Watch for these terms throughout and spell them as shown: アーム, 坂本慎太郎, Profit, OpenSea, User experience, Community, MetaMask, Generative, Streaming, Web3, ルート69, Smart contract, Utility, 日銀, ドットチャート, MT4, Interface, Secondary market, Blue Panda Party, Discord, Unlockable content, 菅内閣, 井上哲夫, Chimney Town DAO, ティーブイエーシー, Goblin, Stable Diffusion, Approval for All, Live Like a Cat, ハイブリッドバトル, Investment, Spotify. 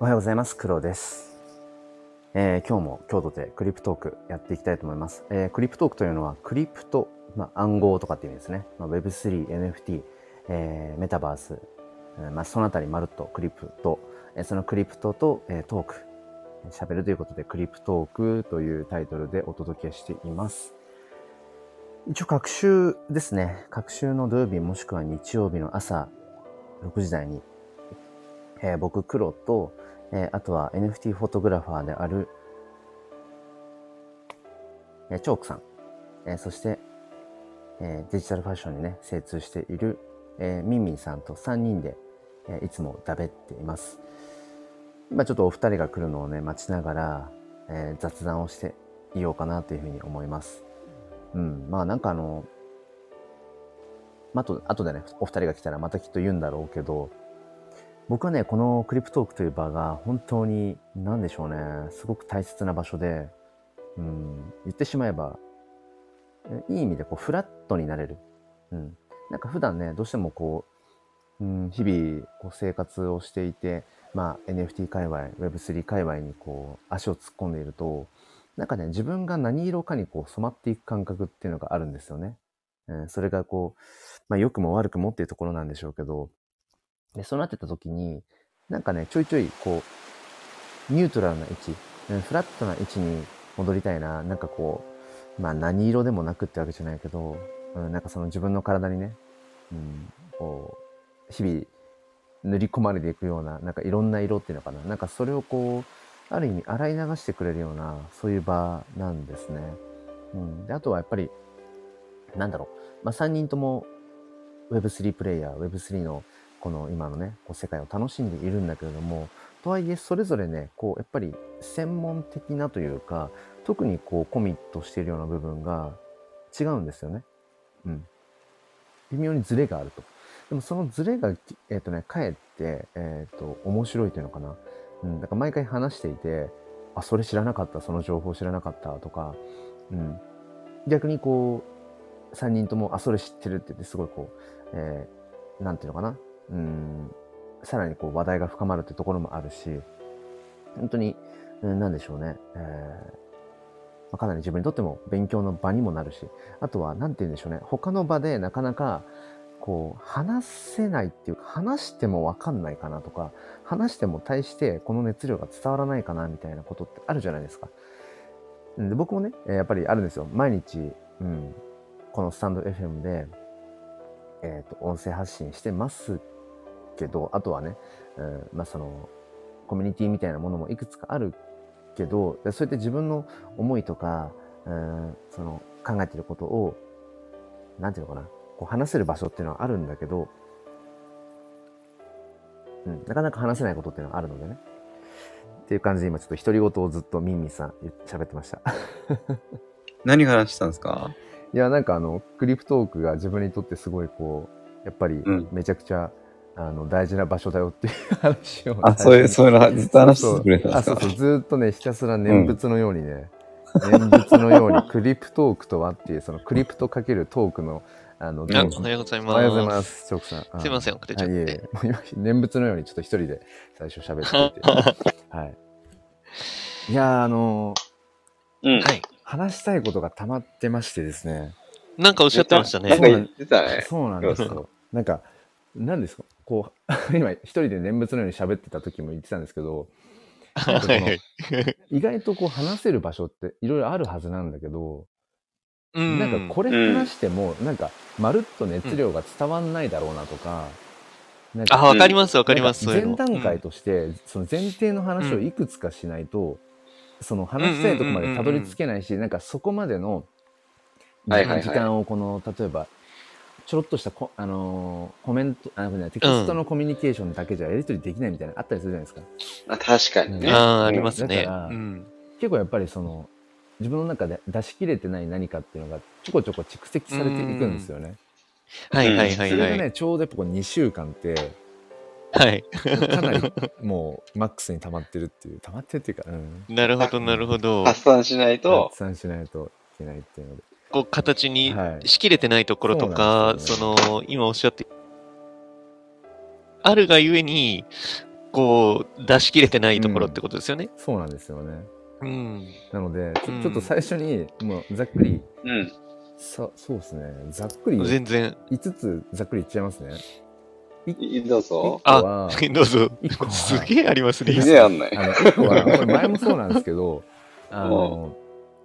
おはようございます。黒です。今日も今日とてクリプトークやっていきたいと思います。クリプトークというのはクリプト、暗号とかっていう意味ですね。Web3、NFT、メタバース、そのあたりまるっとクリプト、そのクリプトと、トーク、喋るということでクリプトークというタイトルでお届けしています。一応隔週ですね。隔週の土曜日もしくは日曜日の朝6時台に、僕黒と、あとは NFT フォトグラファーである、チョークさん、そして、デジタルファッションにね、精通している、ミンミンさんと3人で、いつもだべっています。今ちょっとお二人が来るのをね、待ちながら、雑談をしていようかなというふうに思います。うん、あとでね、お二人が来たらまたきっと言うんだろうけど、僕はね、このクリプトークという場が本当に何でしょうね、すごく大切な場所で、言ってしまえば、いい意味でこうフラットになれる。なんか普段ね、どうしてもこう、日々こう生活をしていて、NFT 界隈、Web3 界隈にこう足を突っ込んでいると、なんかね、自分が何色かにこう染まっていく感覚っていうのがあるんですよね。それがこう、良くも悪くもっていうところなんでしょうけど、でそうなってた時に、なんかね、ちょいちょいこう、ニュートラルな位置、フラットな位置に戻りたいな、なんかこう、何色でもなくってわけじゃないけど、なんかその自分の体にね、こう、日々塗り込まれていくような、なんかいろんな色っていうのかな、なんかそれをこう、ある意味洗い流してくれるような、そういう場なんですね。で、あとはやっぱり、3人とも Web3 プレイヤー、Web3 のこの今のね、世界を楽しんでいるんだけれども、とはいえそれぞれね、こうやっぱり専門的なというか、特にこうコミットしているような部分が違うんですよね。微妙にズレがあると。でもそのズレが、かえって、面白いというのかな。だから毎回話していて、あ、それ知らなかった、その情報知らなかったとか、逆にこう、3人とも、あ、それ知ってるって言って、すごいこう、なんていうのかな。さらにこう話題が深まるってところもあるし、本当に、何でしょうね、かなり自分にとっても勉強の場にもなるし、あとは何て言うんでしょうね、他の場でなかなかこう話せないっていうか、話しても分かんないかなとか、話しても対してこの熱量が伝わらないかなみたいなことってあるじゃないですか。で僕もね、やっぱりあるんですよ。毎日、このスタンド FM で、音声発信してますけど、あとはね、そのコミュニティみたいなものもいくつかあるけど、そうやって自分の思いとか、その考えてることを、なんていうのかな、こう話せる場所っていうのはあるんだけど、なかなか話せないことっていうのはあるのでね。っていう感じで今ちょっと独り言をずっとミンミンさん喋ってました。何話したんですか？いや、なんかクリプトークが自分にとってすごいこう、やっぱりめちゃくちゃ、大事な場所だよっていう話を、ね、そういうのずっと話してくれたんですか？そうそう、ずっとね、ひたすら念仏のようにね、念仏のようにクリプトークとはっていう、そのクリプト×トークのおはようございます。おはようございます。チョークさん。すいません、遅れちゃって。念仏のようにちょっと一人で最初喋ってて。いやー、話したいことが溜まってましてですね。なんかおっしゃってましたね。なんか言ってたね。そうなんですよ。なんか、何ですかこう、今一人で念仏のように喋ってた時も言ってたんですけど、意外とこう話せる場所っていろいろあるはずなんだけど、なんかこれ話しても、なんかまるっと熱量が伝わんないだろうなとか、あ、わかりますわかります。前段階として、その前提の話をいくつかしないと、その話したいとこまでたどり着けないし、なんかそこまでの時間をこの、例えば、ちょろっとしたコメント、テキストのコミュニケーションだけじゃやり取りできないみたいなのあったりするじゃないですか。確かにね。ありますね。だから、結構やっぱりその、自分の中で出し切れてない何かっていうのがちょこちょこ蓄積されていくんですよね。それがね、ちょうどやっぱこう2週間って、かなりもうマックスに溜まってるっていう、溜まってるっていうか、なるほどなるほど。発散しないといけないっていうので。こう形にしきれてないところとか、その今おっしゃってあるがゆえにこう出し切れてないところってことですよね。うん、そうなんですよね。うん、なのでちょっと最初にもうざっくり、うん、そうですね。ざっくり全然5つざっくりいっちゃいますね。どうぞ。あ、どうぞ。すげえありますね。全然あんない。1個は前もそうなんですけど、は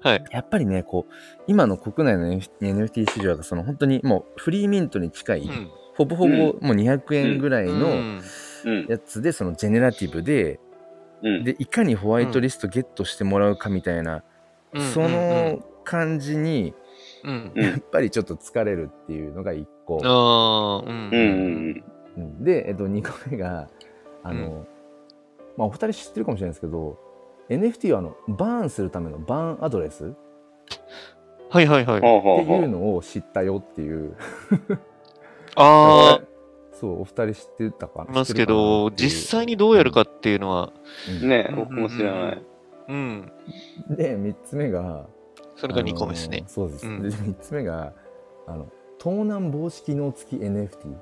い、やっぱりね、こう今の国内の NFT 市場がその本当にもうフリーミントに近い、うん、ほぼほぼもう200円ぐらいのやつで、そのジェネラティブで、うん、でいかにホワイトリストゲットしてもらうかみたいな、うん、その感じに、うん、やっぱりちょっと疲れるっていうのが1個。あー、うんうん、で、2個目がうん、まあお二人知ってるかもしれないですけど、NFT はバーンするためのバーンアドレス、はいはいはい、っていうのを知ったよっていうああ、そうお二人知ってたかな。ますけど実際にどうやるかっていうのは、うん、ね、僕も知らない。うん。で3つ目がそれが2個目ですね。そうです。で3つ目が盗難防止機能付き NFT。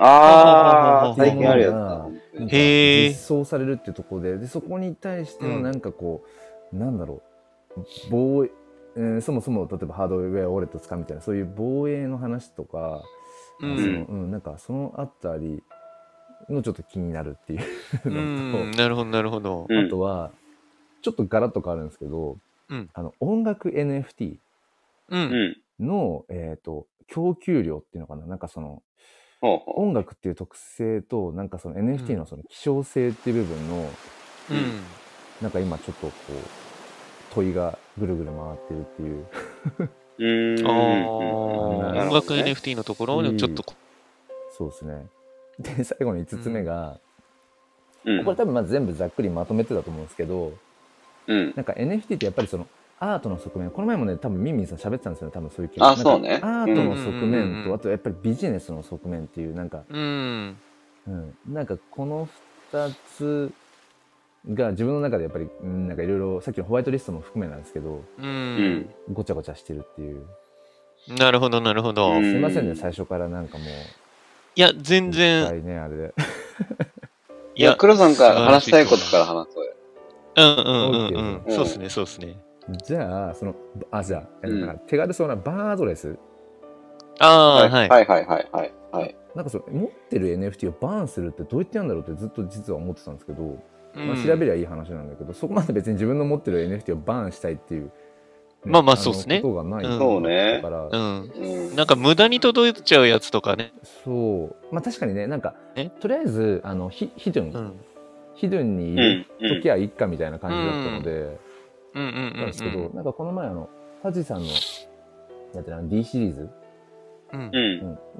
ああ、最近あるやつ。実装されるってとこで、そこに対してのなんかこう、うん、なんだろう、そもそも例えばハードウェアウォレット使うみたいな、そういう防衛の話とか、うん、うん、なんかそのあたりのちょっと気になるっていうのと、うん、なるほどなるほど。あとはちょっとガラッと変わるんですけど、うん、音楽 NFT の、うん、供給量っていうのかな、なんかその音楽っていう特性と、なんかその NFT のその希少性っていう部分の、うん、なんか今ちょっとこう問いがぐるぐる回ってるっていう音楽 NFT のところにちょっとそうですね。で最後の5つ目が、うん、これ多分まず全部ざっくりまとめてたと思うんですけど、うん、なんか NFT ってやっぱりそのアートの側面、この前もね、多分ミミンさん喋ってたんですよね、多分そういう系。あ、そうね。アートの側面と、あとやっぱりビジネスの側面っていう、なんか、うん、なんかこの2つが自分の中でやっぱり、なんかいろいろ、さっきのホワイトリストも含めなんですけど、うん、ごちゃごちゃしてるっていう。なるほど、なるほど。すいませんね、最初からなんかもう。いや、全然。ね、あれでいや、黒さんから話したいことから話そうよ。うん。そうですね、そうですね。じゃあ、手軽そうなバーンアドレス。ああ、はい。はいはいはいはい。なんか持ってる NFT をバーンするってどうやってやるんだろうってずっと実は思ってたんですけど、まあ、調べりゃいい話なんだけど、そこまで別に自分の持ってる NFT をバーンしたいっていう、ね、まあまあそうですね。ことがないから、なんか無駄に届いちゃうやつとかね。そう。まあ確かにね、なんか、とりあえず、ヒドゥンにいるときはいっかみたいな感じだったので、なんですけど、なんかこの前タジさんのやってるD シリーズ、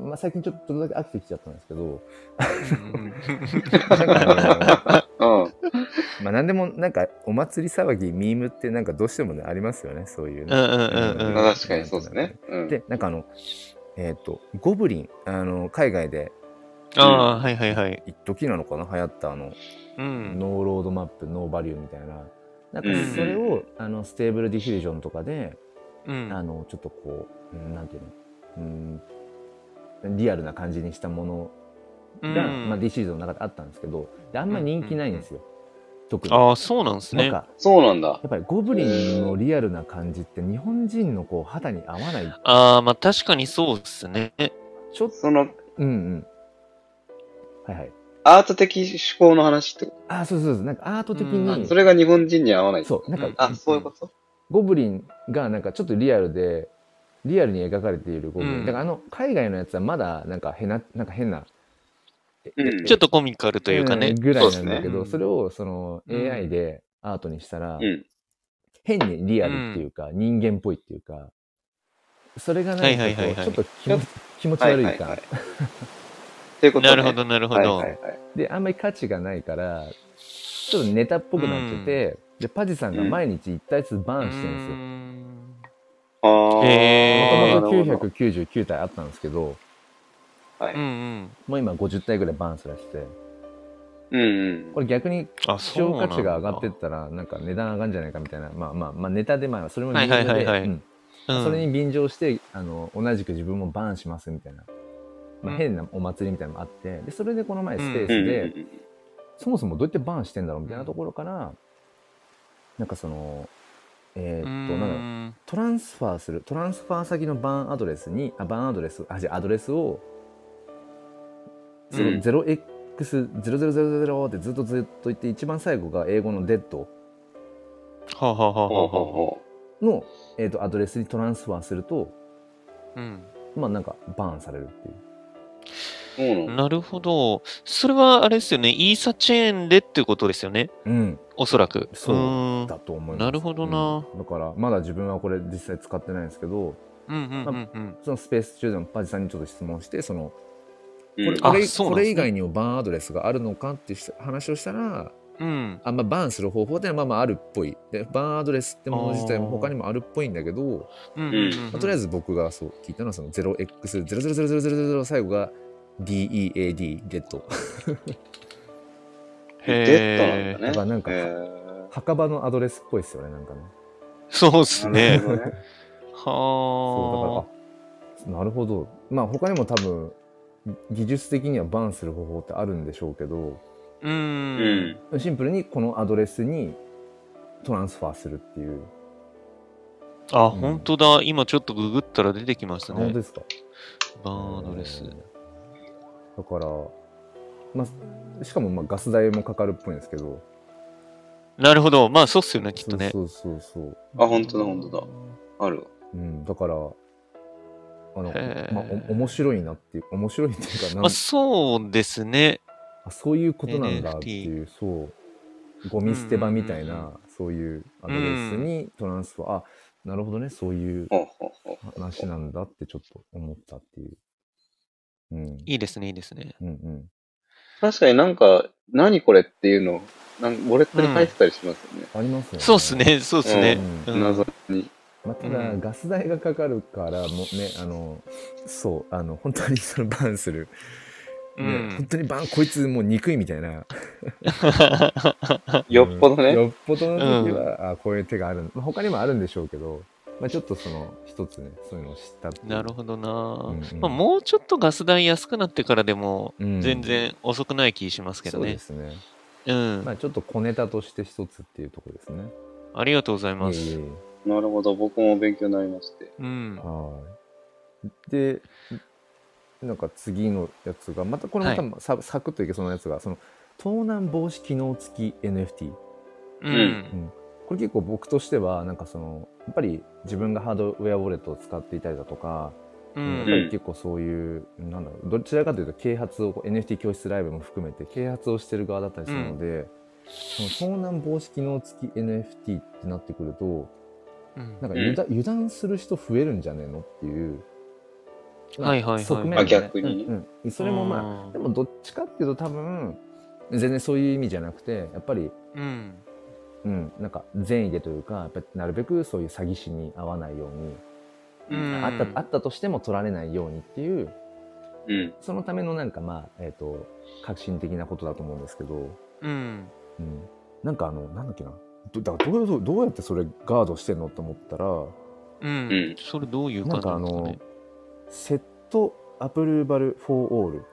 まあ、最近ちょっとだけ飽きてきちゃったんですけど、まあ何でもなんかお祭り騒ぎミームってなんかどうしてもねありますよね、そういうね。確かにそうですね。でなんかゴブリン、海外で一時なのかな、流行ったノーロードマップノーバリューみたいな。なんかそれを、ステーブルディフュージョンとかで、ちょっとこうなんていうの、リアルな感じにしたものが、まあ、Dシリーズの中であったんですけど、であんま人気ないんですよ、特に。ああ、そうなんですね。そうなんだ。やっぱりゴブリンのリアルな感じって日本人のこう肌に合わない。ああ、まあ確かにそうですね。ちょっとはいはい。アート的趣向の話ってこと？あ、そうそうそう。なんかアート的に。それが日本人に合わない。そう。なんか、あ、そういうこと？ゴブリンがなんかちょっとリアルで、リアルに描かれているゴブリン。だから海外のやつはまだなんか変な。ちょっとコミカルというかね。ぐらいなんだけど、それをその AI でアートにしたら、変にリアルっていうか、人間っぽいっていうか、それがなんかちょっと気持ち悪いか。ね、なるほどなるほど、であんまり価値がないからちょっとネタっぽくなってて、でパジさんが毎日1体ずつバーンしてるんですよ。もともと999体あったんですけど、もう今50体ぐらいバーンされてて、これ逆に希少価値が上がってったらなんか値段上がるんじゃないかみたいな、まあネタで、まあそれも自分でそれに便乗して同じく自分もバーンしますみたいな。まあ、変なお祭りみたいなのもあって、でそれでこの前スペースでそもそもどうやってバーンしてんだろうみたいなところから、なんかその、なんだろう、トランスファーする、トランスファー先のバーンアドレスに、アドレスを、0x0000 ってずっと言って、一番最後が英語のデッドの、アドレスにトランスファーすると、まあなんかバーンされるっていう。なるほど。それはあれですよね、イーサチェーンでっていうことですよね、おそらく。そうだと思います。なるほどな。だからまだ自分はこれ実際使ってないんですけど、そのスペース中でのパジさんにちょっと質問して、そのこれ以外にもバーンアドレスがあるのかって話をしたら、あんまバーンする方法ってまあまああるっぽいで、バーンアドレスってもの自体も他にもあるっぽいんだけど、とりあえず僕がそう聞いたのは、その 0x000000 最後がDEAD、 デッド。デッドなんだね。だからなんか墓場のアドレスっぽいですよね、なんかね。そうっすね。はあ。なるほど。まあ他にも多分技術的にはバーンする方法ってあるんでしょうけど、シンプルにこのアドレスにトランスファーするっていう。あ、本当だ。今ちょっとググったら出てきましたね。本当ですか。バーンアドレス。だから、まあ、しかもまあガス代もかかるっぽいんですけど。なるほど。まあそうっすよね、きっとね。そう。あ、本当だ本当だ。ある。だからまあ面白いなっていう、面白いっていうかな。あ、そうですね。あ、そういうことなんだっていう、そうゴミ捨て場みたいな、そういうアドレスにトランスファー。あ、なるほどね、そういう話なんだってちょっと思ったっていう。いいですね、いいですね。確かになんか、何これっていうの、ウォレットに書いてたりしますよね。ありますよね。そうっすね。謎に。ただ、ガス代がかかるから、もね、本当にそのバンする。本当にバン、こいつもう憎いみたいな。よっぽどね。よっぽどの時は、こういう手がある。他にもあるんでしょうけど。まあちょっとその一つね、そういうのを知ったっていう。なるほどな。まあ、もうちょっとガス代安くなってからでも全然遅くない気しますけどね。そうですね。まあちょっと小ネタとして一つっていうところですね。ありがとうございます。なるほど、僕も勉強になりまして。で、なんか次のやつがまたこれまた、サクッといけそうなやつが、その盗難防止機能付き NFT。これ結構僕としてはなんかそのやっぱり自分がハードウェアウォレットを使っていたりだとか、やっぱり結構そういうなんだろう、どちらかというと啓発を NFT 教室ライブも含めて啓発をしてる側だったりするので、その盗難防止機能付き NFT ってなってくると、なんか油断する人増えるんじゃねえのっていう側面がね、逆にそれもまあでもどっちかっていうと多分全然そういう意味じゃなくて、やっぱりなんか善意でというか、やっぱりなるべくそういう詐欺師に遭わないように、あったとしても取られないようにっていう、そのためのなんかまあ革新的なことだと思うんですけど、なんかなんだっけな、どうやってそれガードしてんのと思ったら、それどういう感じなんですかね。セットアプルーバルフォーオール、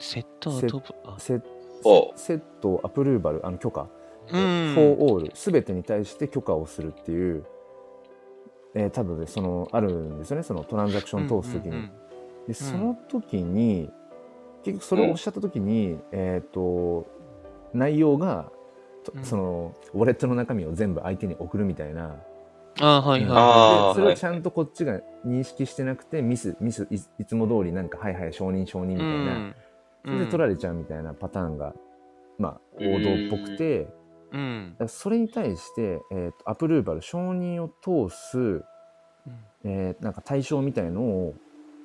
セットアプルーバル許可フォーオール、すべてに対して許可をするっていう、ただでそのあるんですよね、そのトランザクションを通すときに、でその時に結局それをおっしゃった時に、内容がそのウォレットの中身を全部相手に送るみたいな、それをちゃんとこっちが認識してなくて、ミス いつも通りなんか承認みたいな、それで取られちゃうみたいなパターンがまあ王道っぽくて。それに対して、アプルーバル承認を通す、なんか対象みたいのを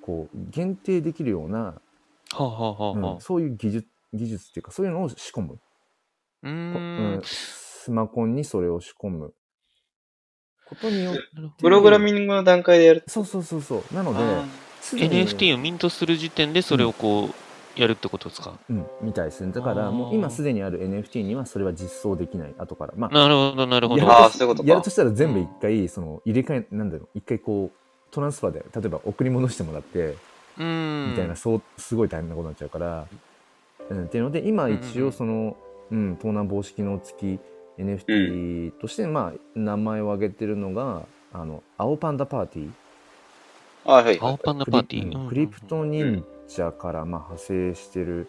こう限定できるような、そういう技術っていうか、そういうのを仕込む、スマコンにそれを仕込むことによってプログラミングの段階でやる。そうなので NFT をミントする時点でそれをこう、やるってことですか。みたいですね。だからもう今すでにある NFT にはそれは実装できない。後からまあなるほど。やるとしたら全部一回その入れ替え、なんだろう、一回こうトランスファーで例えば送り戻してもらってみたいな、すごい大変なことになっちゃうから、っていうので今一応その、盗難防止機能付き NFT として、まあ、名前を挙げてるのが青パンダパーティー。青パンダパーティー。クリプト忍者からまあ派生してる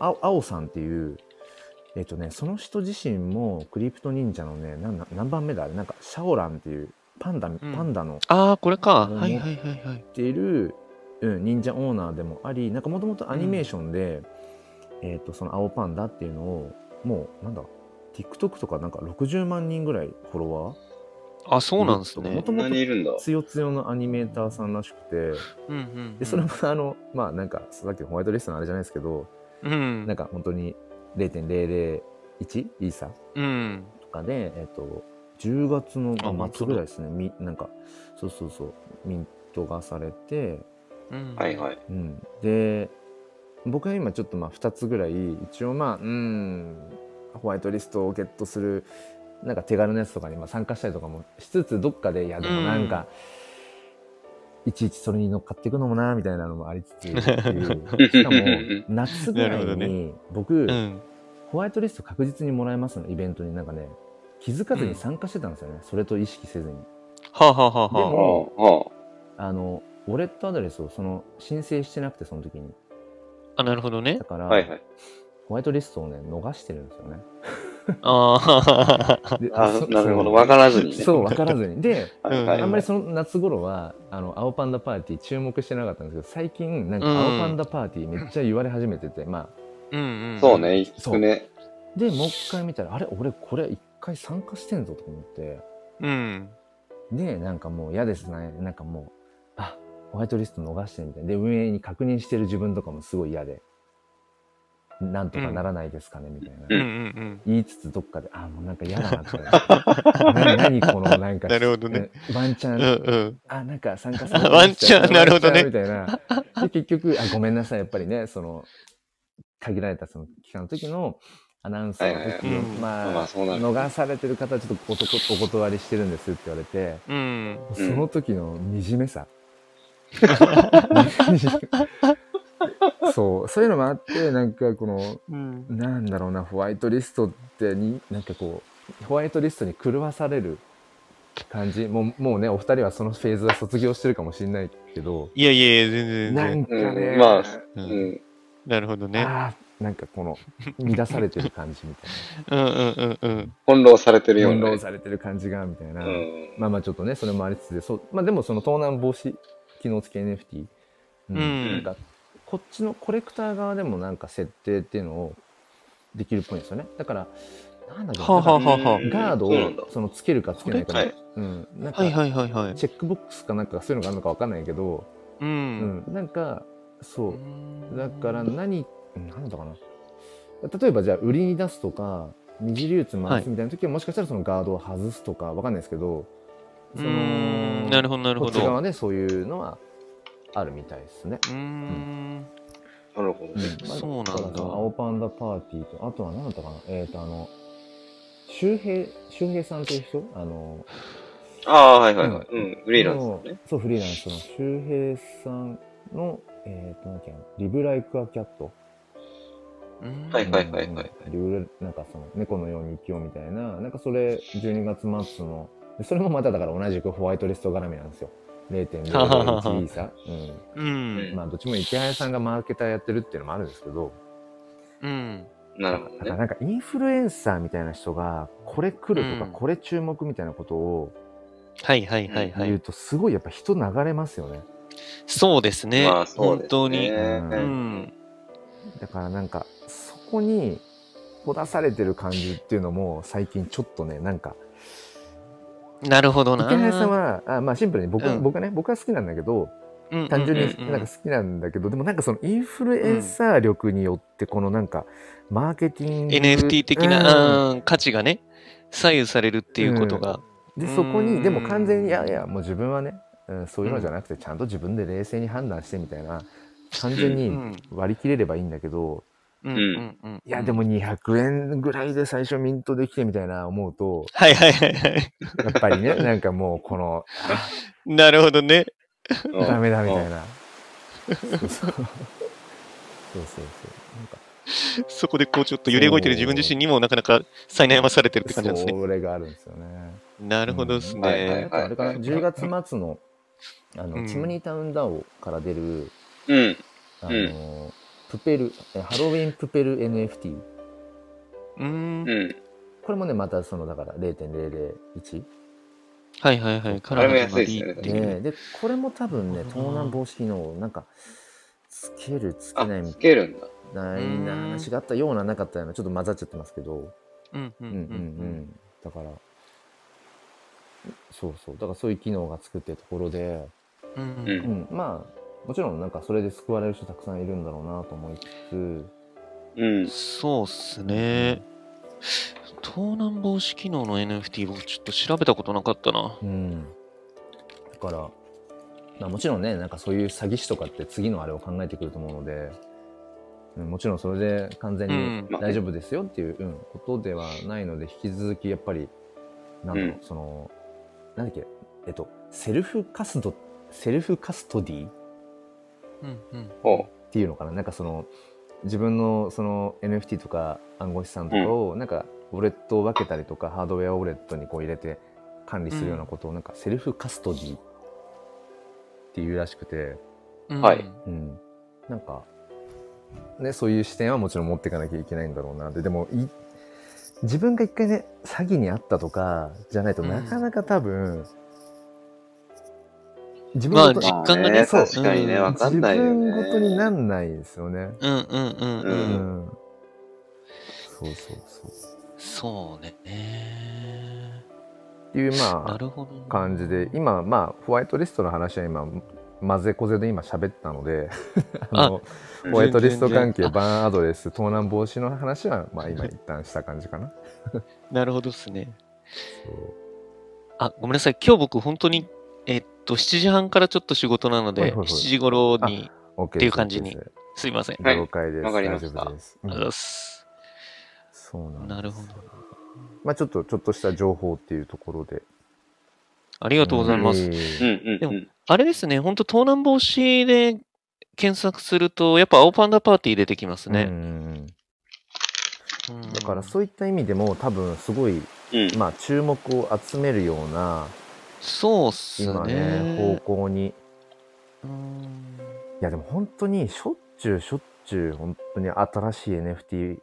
青さんっていうその人自身もクリプト忍者のね何番目だあれなんかシャオランっていうパンダのああこれかはいはいはいはいっている忍者オーナーでもありなんかもともとアニメーションで、その青パンダっていうのをもうなんだ TikTok とかなんか60万人ぐらいフォロワーあそうなんですねもともとつよつよのアニメーターさんらしくてでそれもまあなんかさっきのホワイトリストのあれじゃないですけど、なんか本当に0.001 イーサとかで、10月の末ぐらいですねなんかそうミントがされて、で僕は今ちょっとまあ2つぐらい一応まあホワイトリストをゲットするなんか手軽なやつとかにまあ参加したりとかもしつつどっかでいやでもなんか、いちいちそれに乗っかっていくのもなみたいなのもありつつっていうしかも夏ぐらいに僕、ホワイトリスト確実にもらえますのイベントになんかね気づかずに参加してたんですよね、それと意識せずに。でもウォレットアドレスをその申請してなくてその時になるほどねだから、ホワイトリストをね逃してるんですよね。なるほど、分からずに、そう、分からずにで、あんまりその夏頃は青パンダパーティー注目してなかったんですけど最近なんか青パンダパーティーめっちゃ言われ始めてて、まあそうね、聞くねで、もう一回見たらあれ、俺これ一回参加してんぞと思ってで、なんかもう嫌ですねなんかもう、あ、ホワイトリスト逃してみたいで、運営に確認してる自分とかもすごい嫌でなんとかならないですかねみたいな、言いつつどっかでもうなんか嫌だなって何このなんかなるほど、ね、ワンチャン、なんか参加するワンチャンなるほどねみたいなで結局ごめんなさいやっぱりねその限られたその期間の時のアナウンスの時のまあ逃されてる方はちょっとお断りしてるんですって言われて、その時の惨めさそういうのもあってなんかこの、なんだろうなホワイトリストってなんかこうホワイトリストに狂わされる感じもうねお二人はそのフェーズは卒業してるかもしれないけどいや全然なんかね、なるほどねなんかこの乱されてる感じみたいな翻弄されてるような翻弄されてる感じがみたいな、まあちょっとねそれもありつつでまあでもその盗難防止機能付き NFT なんかこっちのコレクター側でもなんか設定っていうのをできるっぽいんですよね。だからなんだっけガードをそのつけるかつけないかで、なんかチェックボックスかなんかそういうのがあるのかわかんないけど、なんかそうだからなんだかな例えばじゃあ売りに出すとか二次流通回すみたいな時はもしかしたらそのガードを外すとかわかんないですけど、なるほどなるほどこっち側でそういうのはあるみたいですね。なるほどね。そうなんだ。青パンダパーティーとあとは何だったかな。周平さんという人フリーランスね。そうフリーランスの周平さんのリブライクアキャット。なんかその猫のように生きようみたいななんかそれ12月末のそれもまただから同じくホワイトリスト絡みなんですよ。0.01 イーサまあどっちも池谷さんがマーケターやってるっていうのもあるんですけど、なるほどね。だからなんかインフルエンサーみたいな人がこれ来るとかこれ注目みたいなことを言うとすごいやっぱ人流れますよね。そうですね、本当に。だからなんかそこにほだされてる感じっていうのも最近ちょっとねなんかなるほどな。池原さんはまあシンプルに僕は好きなんだけど、単純になんか好きなんだけど、でもなんかそのインフルエンサー力によってこのなんかマーケティング NFT 的な価値がね左右されるっていうことが、でそこにでも完全にいやもう自分はねそういうのじゃなくてちゃんと自分で冷静に判断してみたいな完全に割り切れればいいんだけど、いやでも200円ぐらいで最初ミントできてみたいな思うとやっぱりねなんかもうこのなるほどねダメだみたいなそうそうそうなんかそこでこうちょっと揺れ動いてる自分自身にもなかなかさい悩まされてるって感じなんですね。それがあるんですよね。なるほどですね。あれかな、10月末のチムニータウンダオから出る、うん、プペル、ハロウィンプペル NFT。これもね、またそのだから 0.001。はいはいはい。これも安いですよね。で、これも多分ね、盗難防止のなんかつけるつけないみたいな話があったようななかったような、ちょっと混ざっちゃってますけど。だから。そうそう、だからそういう機能がつくってところで、まあもちろんなんかそれで救われる人たくさんいるんだろうなと思いつつ、そうっすね。盗難防止機能の NFT 僕ちょっと調べたことなかったな。だから、まあ、もちろんね、なんかそういう詐欺師とかって次のあれを考えてくると思うので、もちろんそれで完全に大丈夫ですよっていう、ことではないので、引き続きやっぱりなんだろう、そのなんだっけ、セルフカストディ、っていうのかな、なんかその自分のその NFT とか暗号資産とかを、なんかウォレットを分けたりとか、ハードウェアウォレットにこう入れて管理するようなことを、なんかセルフカストディっていうらしくて、なんかね、そういう視点はもちろん持っていかなきゃいけないんだろうなって。でも自分が一回ね、詐欺にあったとかじゃないと、なかなか多分、自分ごとになんないですよね。そうそうそう。そうね。っていう、まあ、なるほど、ね、感じで、今、まあ、ホワイトリストの話は今、まぜこぜで今喋ったのでホワイトリスト関係、バーンアドレス、盗難防止の話は、まあ、今一旦した感じかな。なるほどですね。あ、ごめんなさい。今日僕本当に、7時半からちょっと仕事なので、7時頃にっていう感じに。すいません。了解です。わかりました。そうなんです。なるほど。まあちょっとした情報っていうところで。ありがとうございます。でも、あれですね、本当盗難防止で検索すると、やっぱ青パンダパーティー出てきますね。だからそういった意味でも、多分すごい、まあ注目を集めるような、そうっすね。今ね、方向に。いや、でも本当にしょっちゅう、本当に新しい NFT、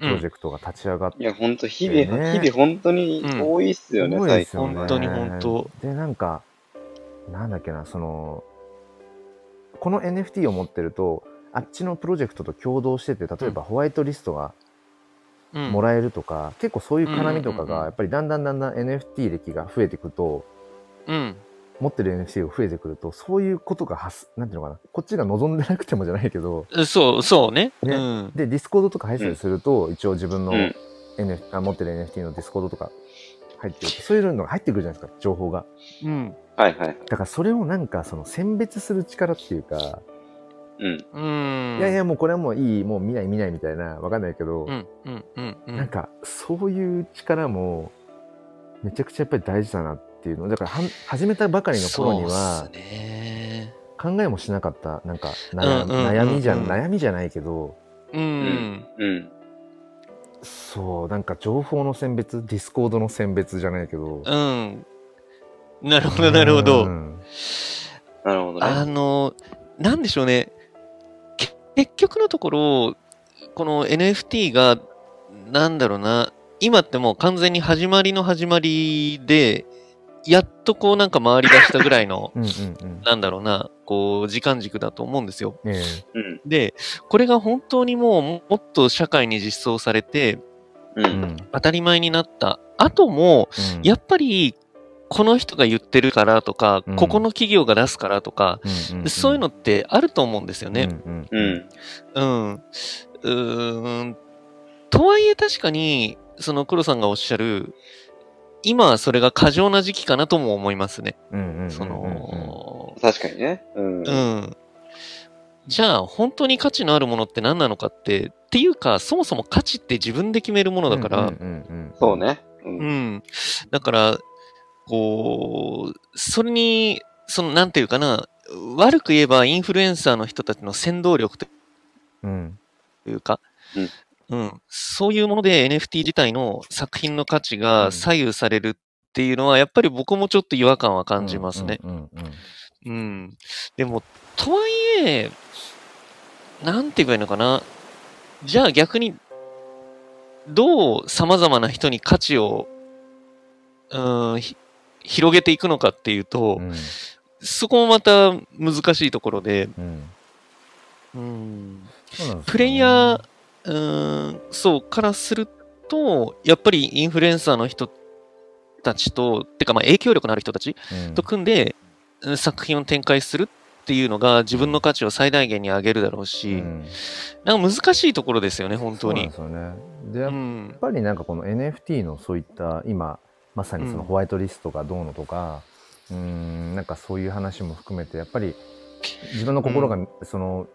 プロジェクトが立ち上がって、ね、いや本当日々本当に多いっすよね、最近、本当に本当で、なんかなんだっけな、そのこの NFT を持ってるとあっちのプロジェクトと共同してて、例えばホワイトリストがもらえるとか、結構そういう絡みとかがやっぱりだんだん NFT 歴が増えてくと、持ってる NFT が増えてくると、そういうことがなんていうのかな、こっちが望んでなくてもじゃないけど、そうね、でディスコードとか入ったりすると、一応自分の、持ってる NFT のディスコードとか入ってると、そういうのが入ってくるじゃないですか、情報が。だからそれをなんかその選別する力っていうか、いやいや、もうこれはもういい、もう見ないみたいな、わかんないけど、なんかそういう力もめちゃくちゃやっぱり大事だなって。だから始めたばかりの頃には考えもしなかった、なんか悩みじゃないけど、そう、なんか情報の選別、ディスコードの選別じゃないけど、なるほどね、なんでしょうね、結局のところ、この NFT がなんだろうな、今ってもう完全に始まりの始まりで、やっとこうなんか回り出したぐらいのなんだろうな、こう時間軸だと思うんですよ。で、これが本当にもっと社会に実装されて、当たり前になった後も、やっぱりこの人が言ってるからとか、ここの企業が出すからとか、そういうのってあると思うんですよね。とはいえ確かに、その黒さんがおっしゃる、今はそれが過剰な時期かなとも思いますね。確かにね。じゃあ本当に価値のあるものって何なのかっていうか、そもそも価値って自分で決めるものだから。そうね。だから、こう、それに、その、なんていうかな、悪く言えばインフルエンサーの人たちの先導力というか、うん、そういうもので NFT 自体の作品の価値が左右されるっていうのはやっぱり僕もちょっと違和感は感じますね。でもとはいえなんて言えばいいのかな、じゃあ逆にどう様々な人に価値を広げていくのかっていうと、うん、そこもまた難しいところで、プレイヤーそうからするとやっぱりインフルエンサーの人たちとてかまあ影響力のある人たちと組んで作品を展開するっていうのが自分の価値を最大限に上げるだろうし、なんか難しいところですよね本当に。そうなんですよね。でやっぱりなんかこの NFT のそういった今まさにそのホワイトリストがどうのとか、なんかそういう話も含めてやっぱり自分の心がその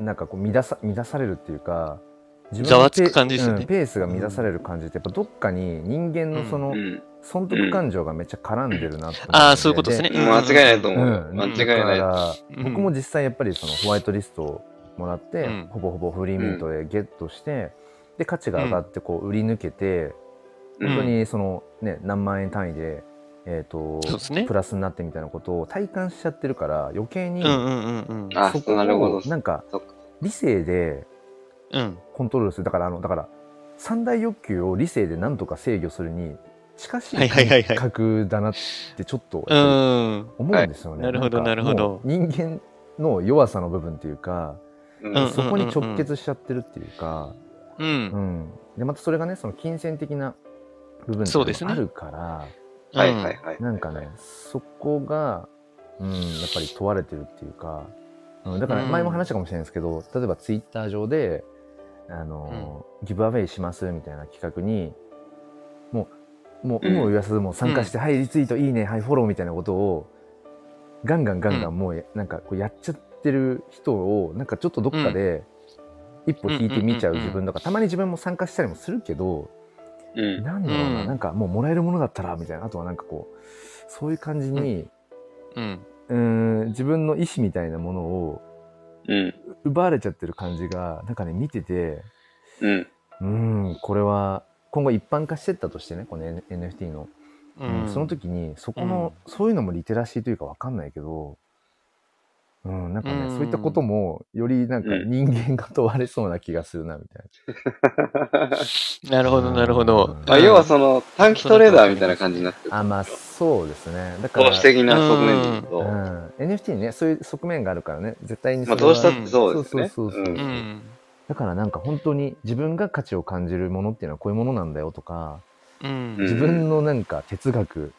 なんかこう乱されるっていうか。ざわつく感じですよね、ペースが乱される感じってやっぱどっかに人間のその損得感情がめっちゃ絡んでるなって、ああそういうことですね、間違いないと思う、だから僕も実際やっぱりそのホワイトリストをもらって、ほぼほぼフリーミントでゲットしてで価値が上がってこう売り抜けて、本当にそのね何万円単位でプラスになってみたいなことを体感しちゃってるから余計にそこをなんか理性でコントロールする、だから三大欲求を理性でなんとか制御するに近しい感覚だなってちょっと思うんですよね。なるほどなるほど。人間の弱さの部分っていうか、そこに直結しちゃってるっていうか、でまたそれがねその金銭的な部分ってあるから、なんかねそこが、やっぱり問われてるっていうか、だから前も話したかもしれないですけど、例えばツイッター上でギブアウェイしますみたいな企画にもう有無を言わさずもう参加して、はいリツイートいいねはいフォローみたいなことをガンガンもうなんかこうやっちゃってる人をなんかちょっとどっかで一歩引いて見ちゃう自分とか、たまに自分も参加したりもするけど、なんだろうな、なんかもうもらえるものだったらみたいな、あとはなんかこうそういう感じに自分の意思みたいなものを奪われちゃってる感じがなんかね見てて、これは今後一般化してったとしてね、この NFT の、その時にそこの、そういうのもリテラシーというか分かんないけど、なんかね、そういったこともよりなんか人間が問われそうな気がするなみたいな。なるほどなるほど。要はその短期トレーダーみたいな感じになってる。まあそうですね。だから投資的な側面で言うと、NFT にねそういう側面があるからね、絶対にそれは。どうしたってそうですね。だからなんか本当に自分が価値を感じるものっていうのはこういうものなんだよとか、自分のなんか哲学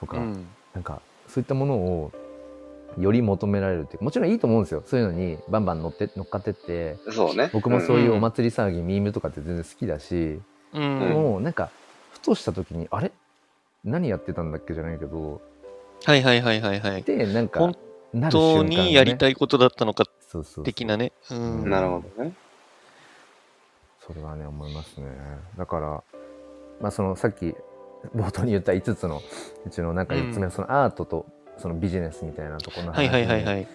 とか、なんかそういったものをより求められるっていう、もちろんいいと思うんですよ、そういうのにバンバン乗っかってって、僕もそういうお祭り騒ぎ、ミームとかって全然好きだし、もうなんかふとした時にあれ何やってたんだっけじゃないけど、でなんかなる瞬間、ね、本当にやりたいことだったのか的なね、なるほどね、それはね思いますね。だからまあそのさっき冒頭に言った5つのうちのなんか5つ目のそのアートとそのビジネスみたいなところの話で、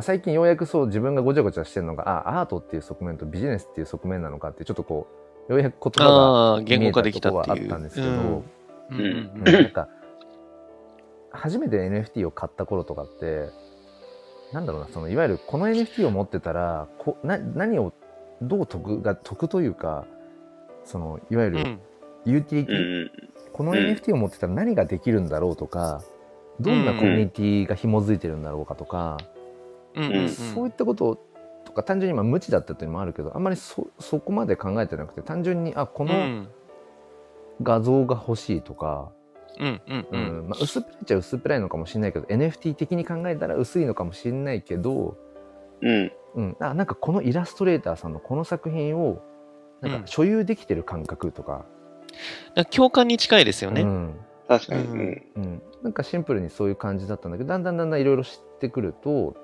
最近ようやくそう自分がごちゃごちゃしてるのがアートっていう側面とビジネスっていう側面なのかってちょっとこうようやく言葉が言語化できたところはあったんですけど、なんか初めて NFT を買った頃とかってなんだろうな、そのいわゆるこの NFT を持ってたら何をどう得というか、そのいわゆるユーティリティ、この NFT を持ってたら何ができるんだろうとか、どんなコミュニティが紐づいてるんだろうかとか、そういったこととか単純に今無知だったというのもあるけど、あんまりそこまで考えてなくて、単純にこの画像が欲しいとか、薄っぺらいっちゃ薄っぺらいのかもしれないけど NFT 的に考えたら薄いのかもしれないけど、なんかこのイラストレーターさんのこの作品をなんか所有できてる感覚とか、共感に近いですよね。確かに、なんかシンプルにそういう感じだったんだけど、だんだんいろいろ知ってくると、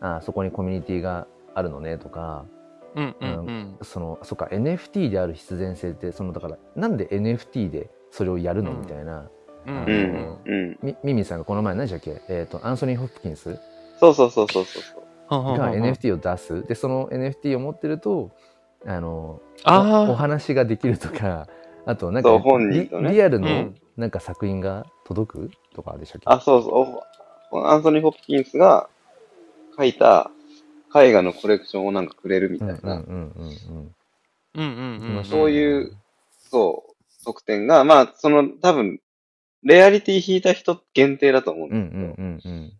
あそこにコミュニティがあるのねとか、そっか NFT である必然性って、そのだからなんで NFT でそれをやるのみたいな、ミミさんがこの前何でしたっけ、アンソニー・ホプキンスが NFT を出す、でその NFT を持ってるとお話ができるとか、あとなんか本人と、ね、リアルのなんか作品が届くとかでしたっけ？あ、そうそう。アンソニー・ホプキンスが描いた絵画のコレクションをなんかくれるみたいな。そういう、そう、特典が、まあ、その多分、レアリティ引いた人限定だと思うんですけど、うんうんうんうん、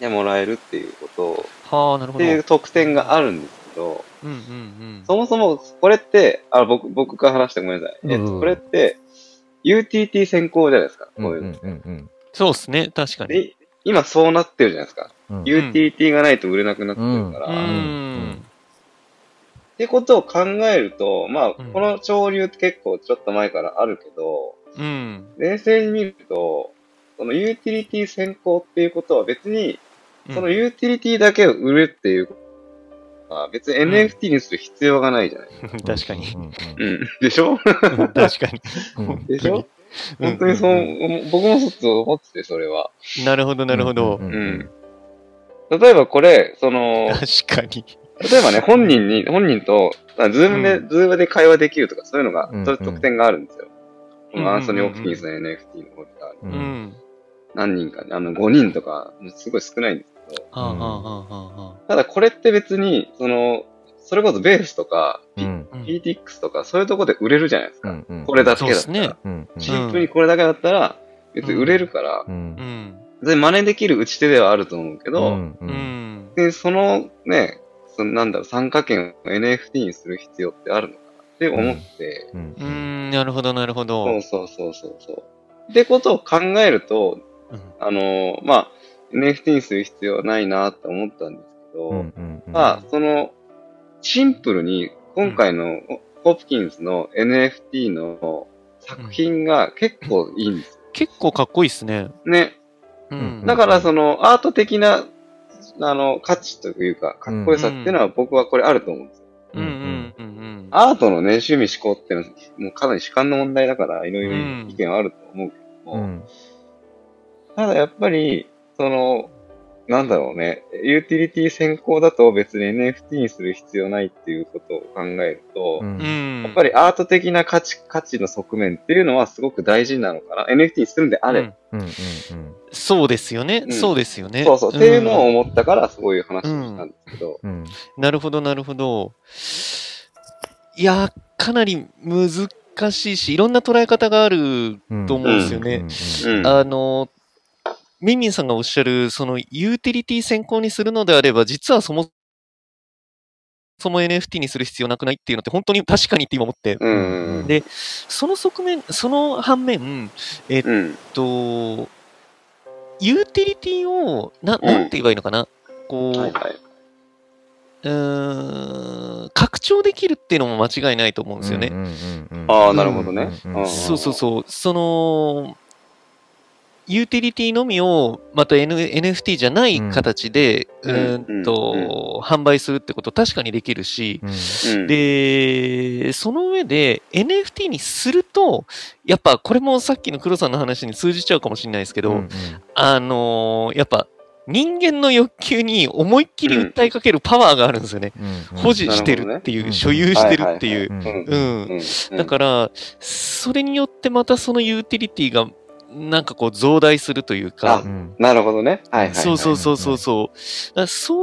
でもらえるっていうことを、はあ、なるほど。っていう特典があるんですけど、うんうんうん、そもそもこれって、僕から話してごめんなさい。これって、UTT 先行じゃないですか、こういうのって、うんうんうん。そうですね、確かに。で、今そうなってるじゃないですか。うん、UTT がないと売れなくなってるから。うんうん、ってことを考えると、まあ、この潮流って結構ちょっと前からあるけど、うん、冷静に見ると、そのユーティリティ先行っていうことは別に、そのユーティリティだけを売るっていうことは別に NFT にする必要がないじゃないですか。確かに。うん、でしょ確かに。でしょ本当にそう、僕もそう思ってて、それは。なるほど、なるほど。うん。例えばこれ、その、確かに。例えばね、本人と、ズームで会話できるとか、そういうのが、そういう特典があるんですよ。アンソニー・ホプキンスの NFT の方が、うん、何人か、5人とか、すごい少ないんですけど、ただこれって別に、それこそベースとか、PTX とか、そういうとこで売れるじゃないですか。これだけだったら。シンプルにこれだけだったら、別に売れるから、真似できる打ち手ではあると思うけど、でそのね、なんだろう、参加権を NFT にする必要ってあるのって思って、なるほどなるほど。そう。ってことを考えると、まあ NFT にする必要はないなって思ったんですけど、まあそのシンプルに今回のホプキンスの NFT の作品が結構いいんですよ。結構かっこいいですね。ね。だからそのアート的な価値というかかっこよさっていうのは僕はこれあると思うんですよ。アートのね、趣味思考ってのは、もうかなり主観の問題だから、いろいろ意見はあると思うけども、ただやっぱり、なんだろうね、ユーティリティ先行だと別に NFT にする必要ないっていうことを考えると、やっぱりアート的な価値の側面っていうのはすごく大事なのかな。NFT にするんであれ。そうですよね、そうですよね。そうそう、っていうのを思ったから、そういう話をしたんですけど。なるほど、なるほど。いや、かなり難しいし、いろんな捉え方があると思うんですよね。ミンミンさんがおっしゃる、そのユーティリティ先行にするのであれば、実はそもそも NFT にする必要なくないっていうのって、本当に確かにって今思って。で、その反面、ユーティリティを、なんて言えばいいのかな、こう、拡張できるっていうのも間違いないと思うんですよね。ああ、なるほどね。その、ユーティリティのみを、また NFT じゃない形で、販売するってこと確かにできるし、で、その上で NFT にすると、やっぱこれもさっきの黒さんの話に通じちゃうかもしれないですけど、やっぱ、人間の欲求に思いっきり訴えかけるパワーがあるんですよね。保持してるっていう、所有してるっていう。だから、それによってまたそのユーティリティが、なんかこう増大するというか。なるほどね。そう。そ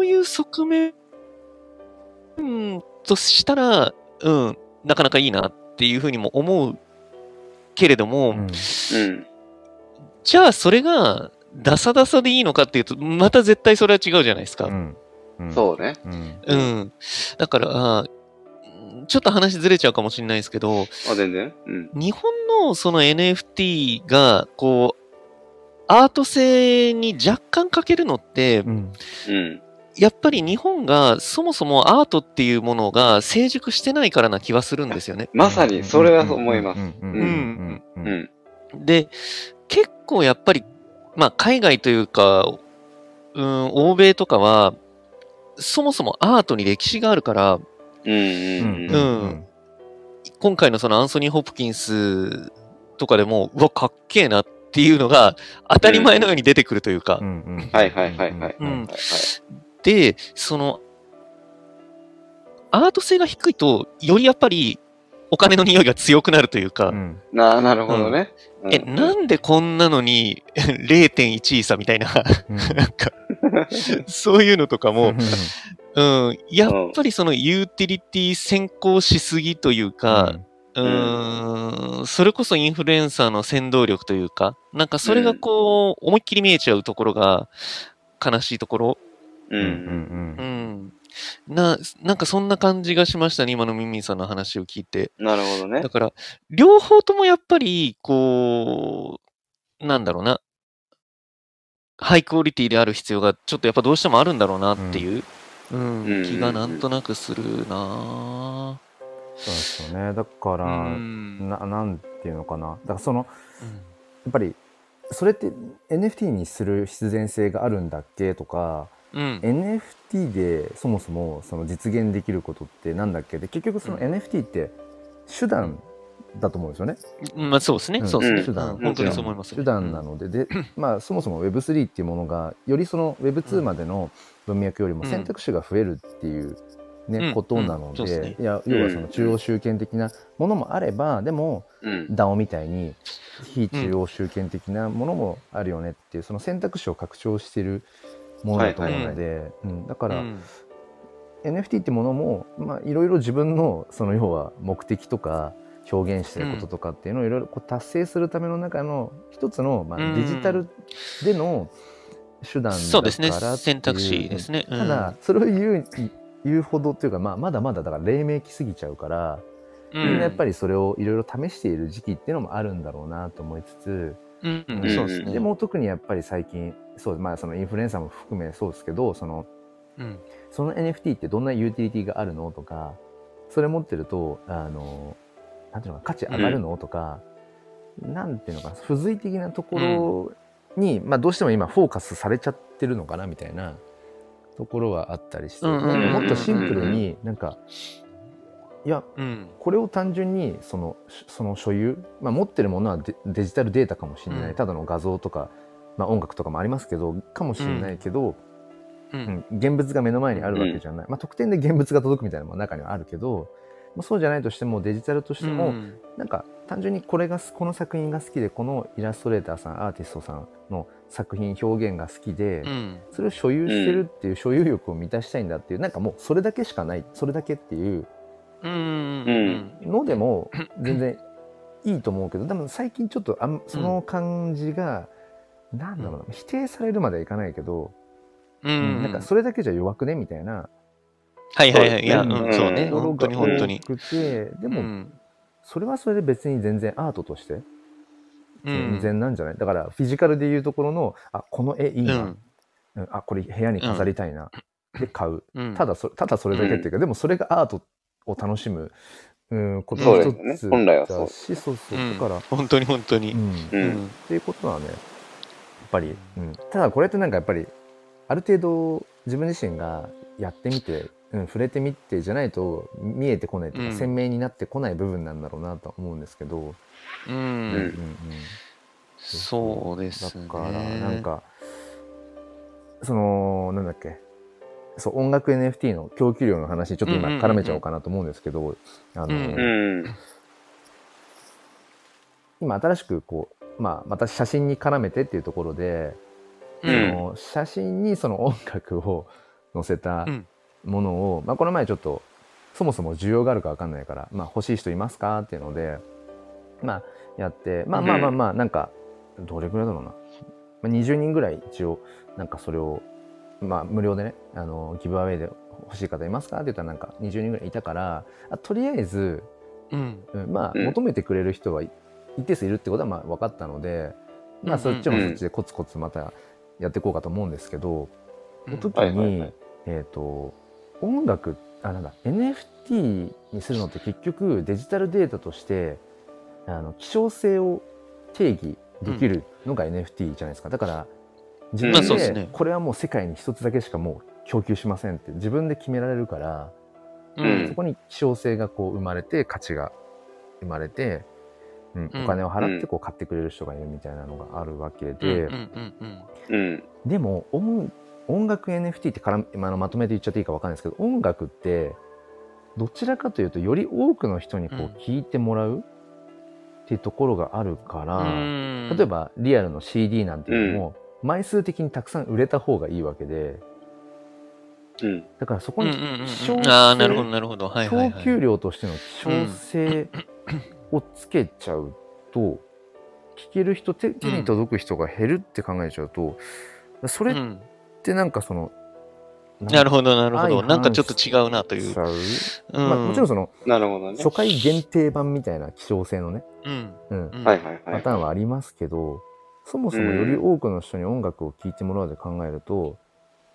ういう側面としたら、なかなかいいなっていうふうにも思うけれども、じゃあそれが、ダサダサでいいのかっていうと、また絶対それは違うじゃないですか。そうね。だから、ちょっと話ずれちゃうかもしれないですけど、全然。日本のその NFT が、こう、アート性に若干欠けるのって、やっぱり日本がそもそもアートっていうものが成熟してないからな気はするんですよね。まさに、それは思います。で、結構やっぱり、まあ、海外というか、欧米とかは、そもそもアートに歴史があるから、今回のそのアンソニー・ホプキンスとかでも、うわ、かっけえなっていうのが、当たり前のように出てくるというか。で、その、アート性が低いと、よりやっぱりお金の匂いが強くなるというか。うん、なるほどね。うん、なんでこんなのに 0.1 位差みたいな、うん、なんかそういうのとかも、うん、やっぱりそのユーティリティ先行しすぎというか、うんそれこそインフルエンサーの先導力というか、なんかそれがこう、思いっきり見えちゃうところが悲しいところ。うんうんうん。なんかそんな感じがしましたね、今のミンミンさんの話を聞いて。なるほどね。だから、両方ともやっぱり、こう、なんだろうな、ハイクオリティである必要が、ちょっとやっぱどうしてもあるんだろうなっていう、気がなんとなくするなぁ。そうですよね、だから、なんていうのかな、だからその、やっぱりそれって NFT にする必然性があるんだっけとか、NFT でそもそもその実現できることってなんだっけで、結局その NFT って手段だと思うんですよね。まあそうですね、そうですね、手段、本当にそう思います、ね、手段なので、で、まあそもそも Web3 っていうものがよりその Web2 までの文脈よりも選択肢が増えるっていう。ことなので、いや、要はその中央集権的なものもあれば、でも DAO みたいに非中央集権的なものもあるよねっていう、その選択肢を拡張してるものだと思うので、だから、NFT ってものも、まあ、いろいろ自分のその要は目的とか表現してることとかっていうのをいろいろこう達成するための中の一つの、まあ、デジタルでの手段だからっていう、そうですね、選択肢ですね。ただそれを言うほどというか、まあ、まだまだだから黎明期すぎちゃうから、みんなやっぱりそれをいろいろ試している時期っていうのもあるんだろうなと思いつつ、でも特にやっぱり最近そう、まあ、そのインフルエンサーも含めそうですけど、その NFT ってどんなユーティリティがあるのとか、それ持ってるとなんていうのか価値上がるのとか、なんていうのか付随的なところに、まあ、どうしても今フォーカスされちゃってるのかなみたいなところはあったりして、もっとシンプルになんかいや、これを単純にその所有、まあ、持ってるものは デジタルデータかもしれない、ただの画像とか、まあ、音楽とかもありますけどかもしれないけど、現物が目の前にあるわけじゃない、まあ、特典で現物が届くみたいなのも中にはあるけど、まあ、そうじゃないとしてもデジタルとしても、なんか単純にこの作品が好きで、このイラストレーターさんアーティストさんの作品表現が好きで、それを所有してるっていう、所有欲を満たしたいんだっていう、なんかもうそれだけしかない、それだけっていうのでも全然いいと思うけど、でも最近ちょっとその感じがなんだろうな、否定されるまではいかないけど、なんかそれだけじゃ弱くねみたいな、はいはいはい、いや、そうね、本当に本当に。でもそれはそれで別に全然アートとして。全然なんじゃない、だからフィジカルでいうところの、あ、この絵いいな、あ、これ部屋に飾りたいな、で買う、ただそれだけっていうか、でもそれがアートを楽しむことの一つだし、そうだから本当に本当にっていうことはね、やっぱり、ただこれってなんかやっぱりある程度自分自身がやってみて、触れてみてじゃないと見えてこないとか、鮮明になってこない部分なんだろうなと思うんですけど。そうですね。だからなんかそのなんだっけ、そう、音楽 NFT の供給量の話ちょっと今絡めちゃおうかなと思うんですけど、今新しくこう、まあ、また写真に絡めてっていうところで、その写真にその音楽を載せたものを、まあ、この前ちょっとそもそも需要があるか分かんないから、まあ、欲しい人いますかっていうので。まあやって、まあなんかどれぐらいだろうな、20人ぐらい一応なんかそれを、まあ、無料でね、ギブアウェイで欲しい方いますかって言ったらなんか20人ぐらいいたから、とりあえず、まあ求めてくれる人は一定数いるってことはまあ分かったので、まあそっちもそっちでコツコツまたやっていこうかと思うんですけど、その時に音楽、あ、なんだ NFT にするのって結局デジタルデータとして希少性を定義できるのが NFT じゃないですか、だから自分でこれはもう世界に一つだけしかもう供給しませんって自分で決められるから、そこに希少性がこう生まれて価値が生まれて、お金を払ってこう買ってくれる人がいるみたいなのがあるわけで、でも音楽 NFT ってまとめて言っちゃっていいか分かんないですけど、音楽ってどちらかというとより多くの人にこう聞いてもらうっていうところがあるから、うん、例えばリアルの CD なんていうのも枚数的にたくさん売れた方がいいわけで、うん、だからそこに供給量としての調整をつけちゃうと、うん、聴ける人手に届く人が減るって考えちゃうと、うん、それってなんかそのなるほどなるほど、なんかちょっと違うなという、まあ、もちろんその、ね、初回限定版みたいな希少性のね、うんうん、パターンはありますけど、そもそもより多くの人に音楽を聴いてもらうで考えると、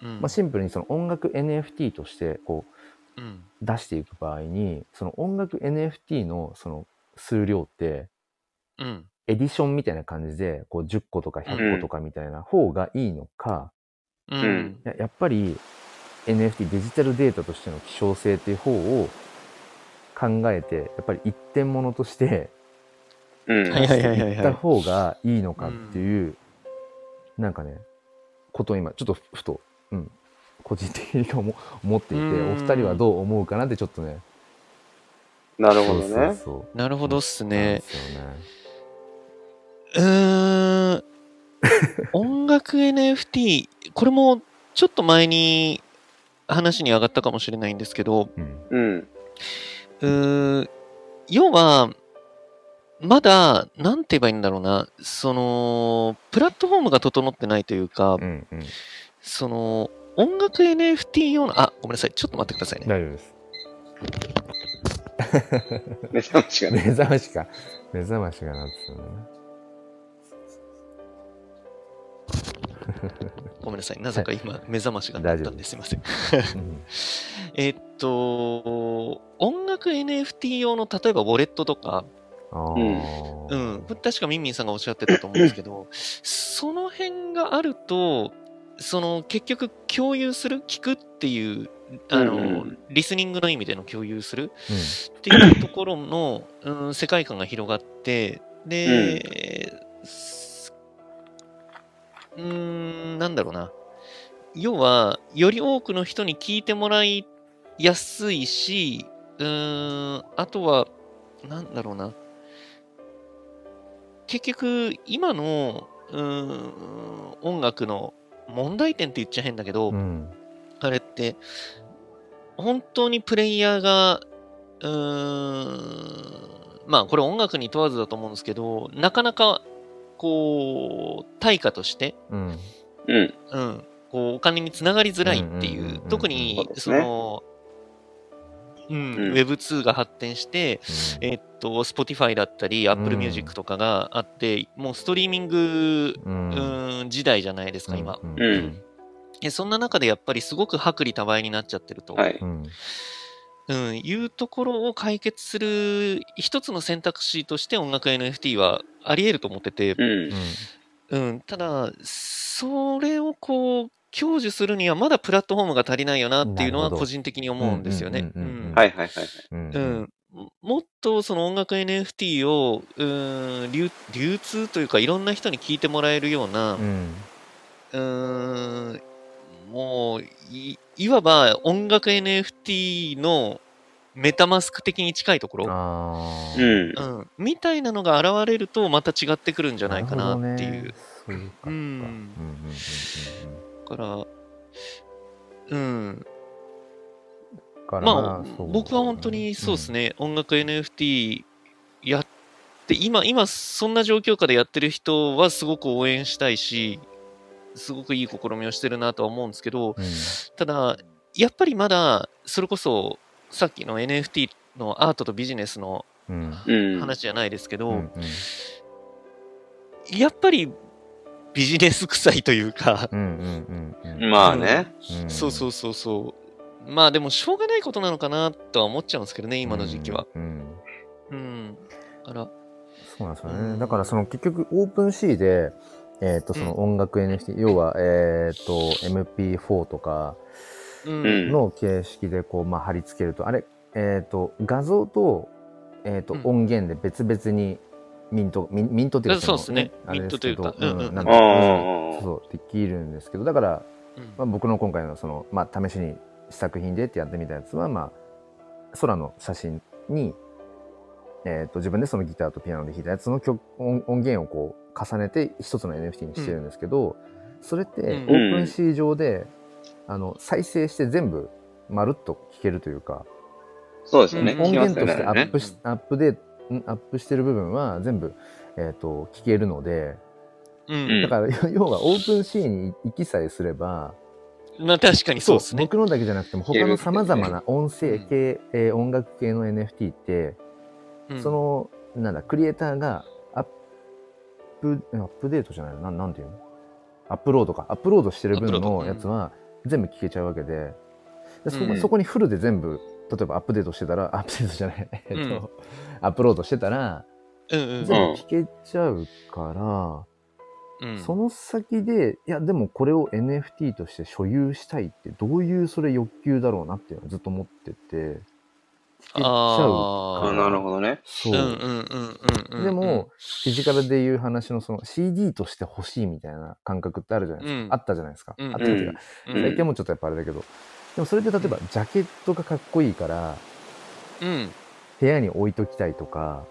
うん、まあ、シンプルにその音楽 NFT としてこう、うん、出していく場合にその音楽 NFT のその数量って、うん、エディションみたいな感じでこう10個とか100個とかみたいな方がいいのか、うん、やっぱりNFT デジタルデータとしての希少性っていう方を考えてやっぱり一点物としていった方がいいのかっていうなんかねことを今ちょっとふと、うん、個人的に思っていて、お二人はどう思うかなってちょっとね。なるほどね。そうなるほどっすね。音楽 NFT これもちょっと前に話に上がったかもしれないんですけど、うん、要はまだなんて言えばいいんだろうな、そのプラットフォームが整ってないというか、うんうん、その音楽 NFT 用の、あ、ごめんなさい、ちょっと待ってくださいね。大丈夫です。目覚ましがなんですよね。ごめんなさい、なぜか今目覚ましが鳴ったんですいません音楽 NFT 用の例えばウォレットとか、うん、確かミンミンさんがおっしゃってたと思うんですけどその辺があるとその結局共有する、聞くっていうリスニングの意味での共有するっていうところの、うん、世界観が広がって、で、うん、なんだろうな、要はより多くの人に聞いてもらいやすいし、あとはなんだろうな、結局今の音楽の問題点って言っちゃ変だけど、うん、あれって本当にプレイヤーがまあこれ音楽に問わずだと思うんですけど、なかなかこう対価として、うんうん、こうお金につながりづらいっていう、うんうんうんうん、特にその、うんうん、Web2 が発展して、うん、Spotify だったり Apple Music とかがあって、うん、もうストリーミング、うん、時代じゃないですか今、うんうんうん、そんな中でやっぱりすごく薄利多売になっちゃってると、はい、うん、いうところを解決する一つの選択肢として音楽 NFT はあり得ると思ってて、うんうん、ただそれをこう享受するにはまだプラットフォームが足りないよなっていうのは個人的に思うんですよね。もっとその音楽 NFT を流通というかいろんな人に聞いてもらえるような、うん、もういわば音楽 NFT のメタマスク的に近いところ、あ、うん、みたいなのが現れるとまた違ってくるんじゃないかなっていう。だからまあ僕は本当にそうですね、うん、音楽 NFT やって今そんな状況下でやってる人はすごく応援したいし、すごくいい試みをしてるなとは思うんですけど、うん、ただやっぱりまだそれこそさっきの NFT のアートとビジネスの話じゃないですけど、うんうんうん、やっぱりビジネス臭いというか、まあね、そうまあでもしょうがないことなのかなとは思っちゃうんですけどね今の時期は、そうなんですよね、だからその結局オープン C でその音楽 NFT、うん、要は、MP4 とかの形式でこう、まあ、貼り付けるとあれ、画像と、音源で別々にミントっていうかそうですね、ミントというか、なんかそうできるんですけど、だから、うん、まあ、僕の今回のその、まあ、試しに試作品でってやってみたやつは、まあ、空の写真に、自分でそのギターとピアノで弾いたやつの曲 音源をこう重ねて一つの NFT にしてるんですけど、うん、それってオープンシー上で、うん、再生して全部まるっと聴けるというか、そうですよね、音源としてアップしてる部分は全部、聴けるので、うん、だから要はオープンシーに行きさえすれば、まあ、確かにそうですね。僕のだけじゃなくても他のさまざまな音声系、音楽系の NFT って、うん、そのなんだクリエイターがアップデートじゃないの なんていうのアップロードしてる分のやつは全部聞けちゃうわけで、うん、そこにフルで全部例えばアップデートしてたらアップデートじゃない、うん、アップロードしてたら、うんうん、全部聞けちゃうから。うん、その先でいやでもこれを NFT として所有したいってどういうそれ欲求だろうなっていうのをずっと思ってて聞けちゃうからなるほどねそう、うんうんうんうんうん、でもフィジカルでいう話のその CD として欲しいみたいな感覚ってあるじゃないですか、うん、あったじゃないですか、うん、あったっていうか、うん、最近はもうちょっとやっぱあれだけどでもそれで例えばジャケットがかっこいいから、うん、部屋に置いときたいとか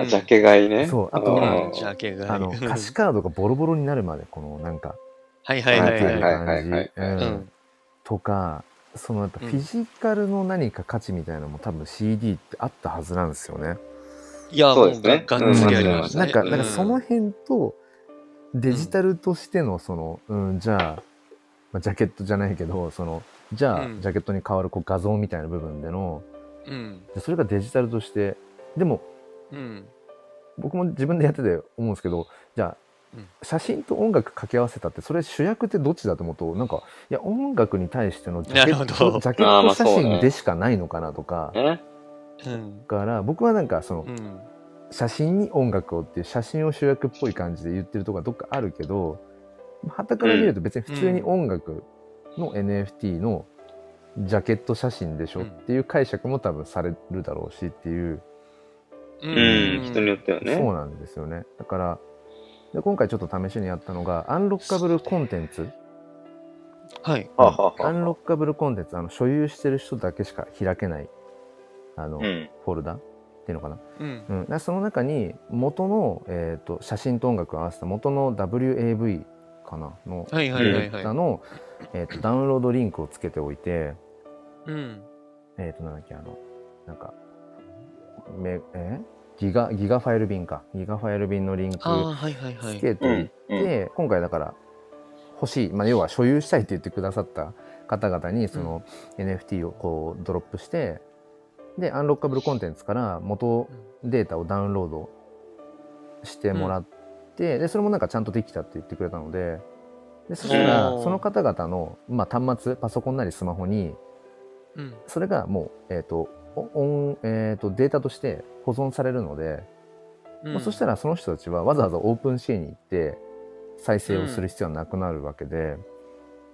あジャケ買いね。そう。あとは、歌詞カードがボロボロになるまで、このなんか、はいはいはいはいはい。とか、そのやっぱフィジカルの何か価値みたいなのも多分 CD ってあったはずなんですよね。いや、そうですね。ガッツリありましたね。なんかその辺と、デジタルとしてのその、うん、じゃあ、まあ、ジャケットじゃないけど、その、じゃあ、ジャケットに変わるこう画像みたいな部分での、うん、それがデジタルとして、でも、うん、僕も自分でやってて思うんですけどじゃあ、うん、写真と音楽掛け合わせたってそれ主役ってどっちだと思うとなんかいや音楽に対してのジャケット写真でしかないのかなとか、だから僕はなんかその、うん、写真に音楽をっていう写真を主役っぽい感じで言ってるとこがどっかあるけど傍から見ると別に普通に音楽の NFT のジャケット写真でしょっていう解釈も多分されるだろうしっていう。うん、人によってはね。そうなんですよね。だからで今回ちょっと試しにやったのがアンロッカブルコンテンツ。はい。アンロッカブルコンテンツ所有してる人だけしか開けないうん、フォルダっていうのかな。うん。うん、でその中に元の、写真と音楽を合わせた元の WAV かなのデータのダウンロードリンクをつけておいて、うん。なんだっけなんか。ギガファイル便かギガファイル便のリンクつけていって今回だから欲しい、まあ、要は所有したいって言ってくださった方々にその NFT をこうドロップしてでアンロッカブルコンテンツから元データをダウンロードしてもらってでそれもなんかちゃんとできたって言ってくれたのでそしたらその方々の、まあ、端末パソコンなりスマホにそれがもうデータとして保存されるので、うんまあ、そしたらその人たちはわざわざオープンシーに行って再生をする必要はなくなるわけで、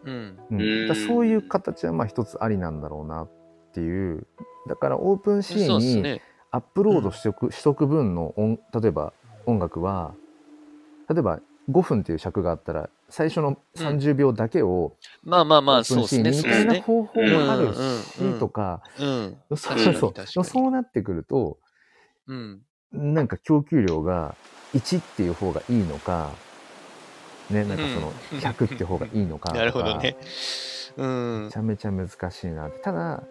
うんうん、だそういう形はまあ一つありなんだろうなっていうだからオープンシーにアップロードしとく分の例えば音楽は例えば5分っていう尺があったら最初の30秒だけをまあまあまあそうですねみたいな方法もあるしとかそうなってくると、うん、なんか供給量が1っていう方がいいのか、ね、なんかその100っていう方がいいのかとか、うん、なるほどね、うん、めちゃめちゃ難しいなってただ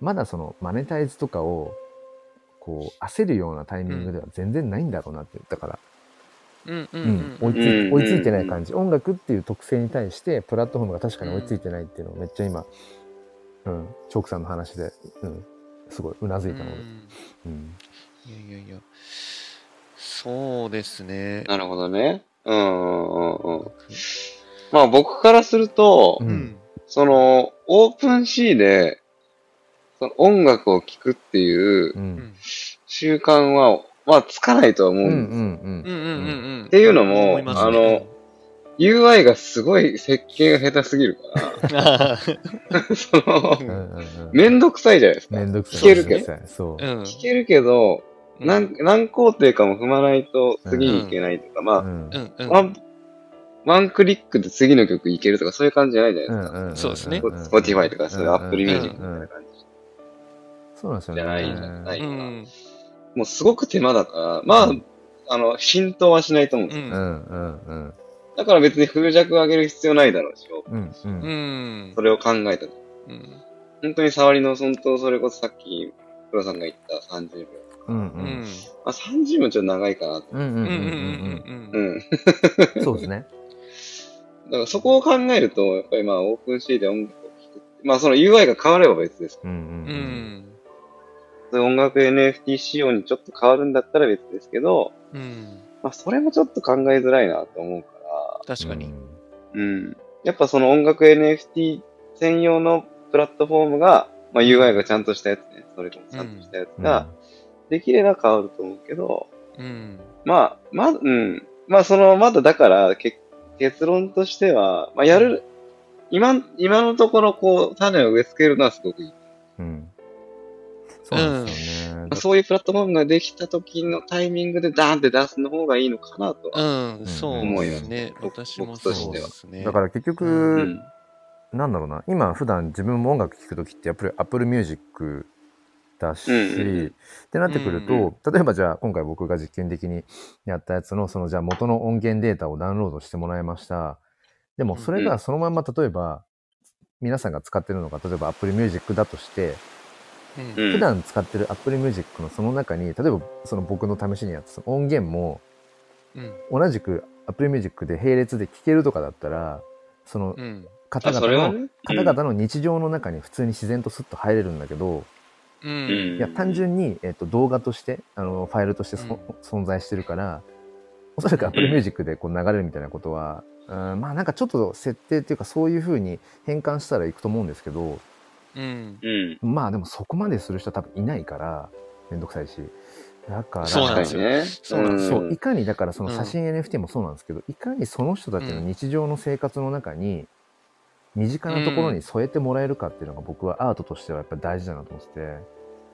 まだそのマネタイズとかをこう焦るようなタイミングでは全然ないんだろうなって言ったから追いついてない感じ、うんうんうん、音楽っていう特性に対してプラットフォームが確かに追いついてないっていうのをめっちゃ今、うん、チョークさんの話で、うん、すごいうなずいたので、うんうん、いやいやいやそうですねなるほどねうんまあ僕からすると、うん、そのオープンシーでその音楽を聴くっていう習慣は、うんまあ、つかないとは思うんです。っていうのも、ね、UI がすごい設計が下手すぎるから、その、めんどくさいじゃないですか。めんどくさい。聞けるけど、うん、何工程かも踏まないと次に行けないとか、うん、まあ、うんうんワンクリックで次の曲行けるとか、そういう感じじゃないじゃないですか。そうですね。Spotify とか、そういう Apple Music みたいな感じ。そうなんですよね。じゃないじゃないか、うん、もうすごく手間だから、まあ、うん、浸透はしないと思うんですよ。うんうんうん、だから別に風弱上げる必要ないだろうし、うんうん、それを考えた、うん。本当に触りの本当それこそさっきプロさんが言った30秒。うんうん、あ30分ちょっと長いかなと。そうですね。だからそこを考えるとやっぱりまあオープンシーで音楽を聴く、まあその UI が変われば別です。うんうんうん、音楽 NFT 仕様にちょっと変わるんだったら別ですけど、うん、まあそれもちょっと考えづらいなと思うから。確かに。うん、やっぱその音楽 NFT 専用のプラットフォームが、まあ UI がちゃんとしたやつね、それともちゃんとしたやつが。うんうんできれば変わると思うけど、うん、まあ、まだ、うん。まあ、その、まだだから、結論としては、まあ、やる、今のところ、こう、種を植え付けるのはすごくいい。うん。そうですよね。まあ、そういうプラットフォームができた時のタイミングでダーンって出すの方がいいのかなとは、うん、そうですね。私もそうですね。だから結局、うん、なんだろうな、今、普段自分も音楽聴くときって、やっぱり Apple Music、だし、うんうん、ってなってくると、うんうん、例えばじゃあ今回僕が実験的にやったやつのそのじゃあ元の音源データをダウンロードしてもらいました。でもそれがそのまま例えば皆さんが使ってるのが例えば Apple Music だとして、うん、普段使ってる Apple Music のその中に例えばその僕の試しにやったその音源も同じく Apple Music で並列で聴けるとかだったらその方々の日常の中に普通に自然とスッと入れるんだけどうん、いや単純に、動画としてファイルとして、うん、存在してるからおそらく Apple Music でこう流れるみたいなことは、うん、まあなんかちょっと設定っていうかそういう風に変換したらいくと思うんですけど、うん、まあでもそこまでする人は多分いないからめんどくさいしだからそうなんですよねそういかにだからその写真 NFT もそうなんですけど、うん、いかにその人たちの日常の生活の中に身近なところに添えてもらえるかっていうのが僕はアートとしてはやっぱり大事だなと思って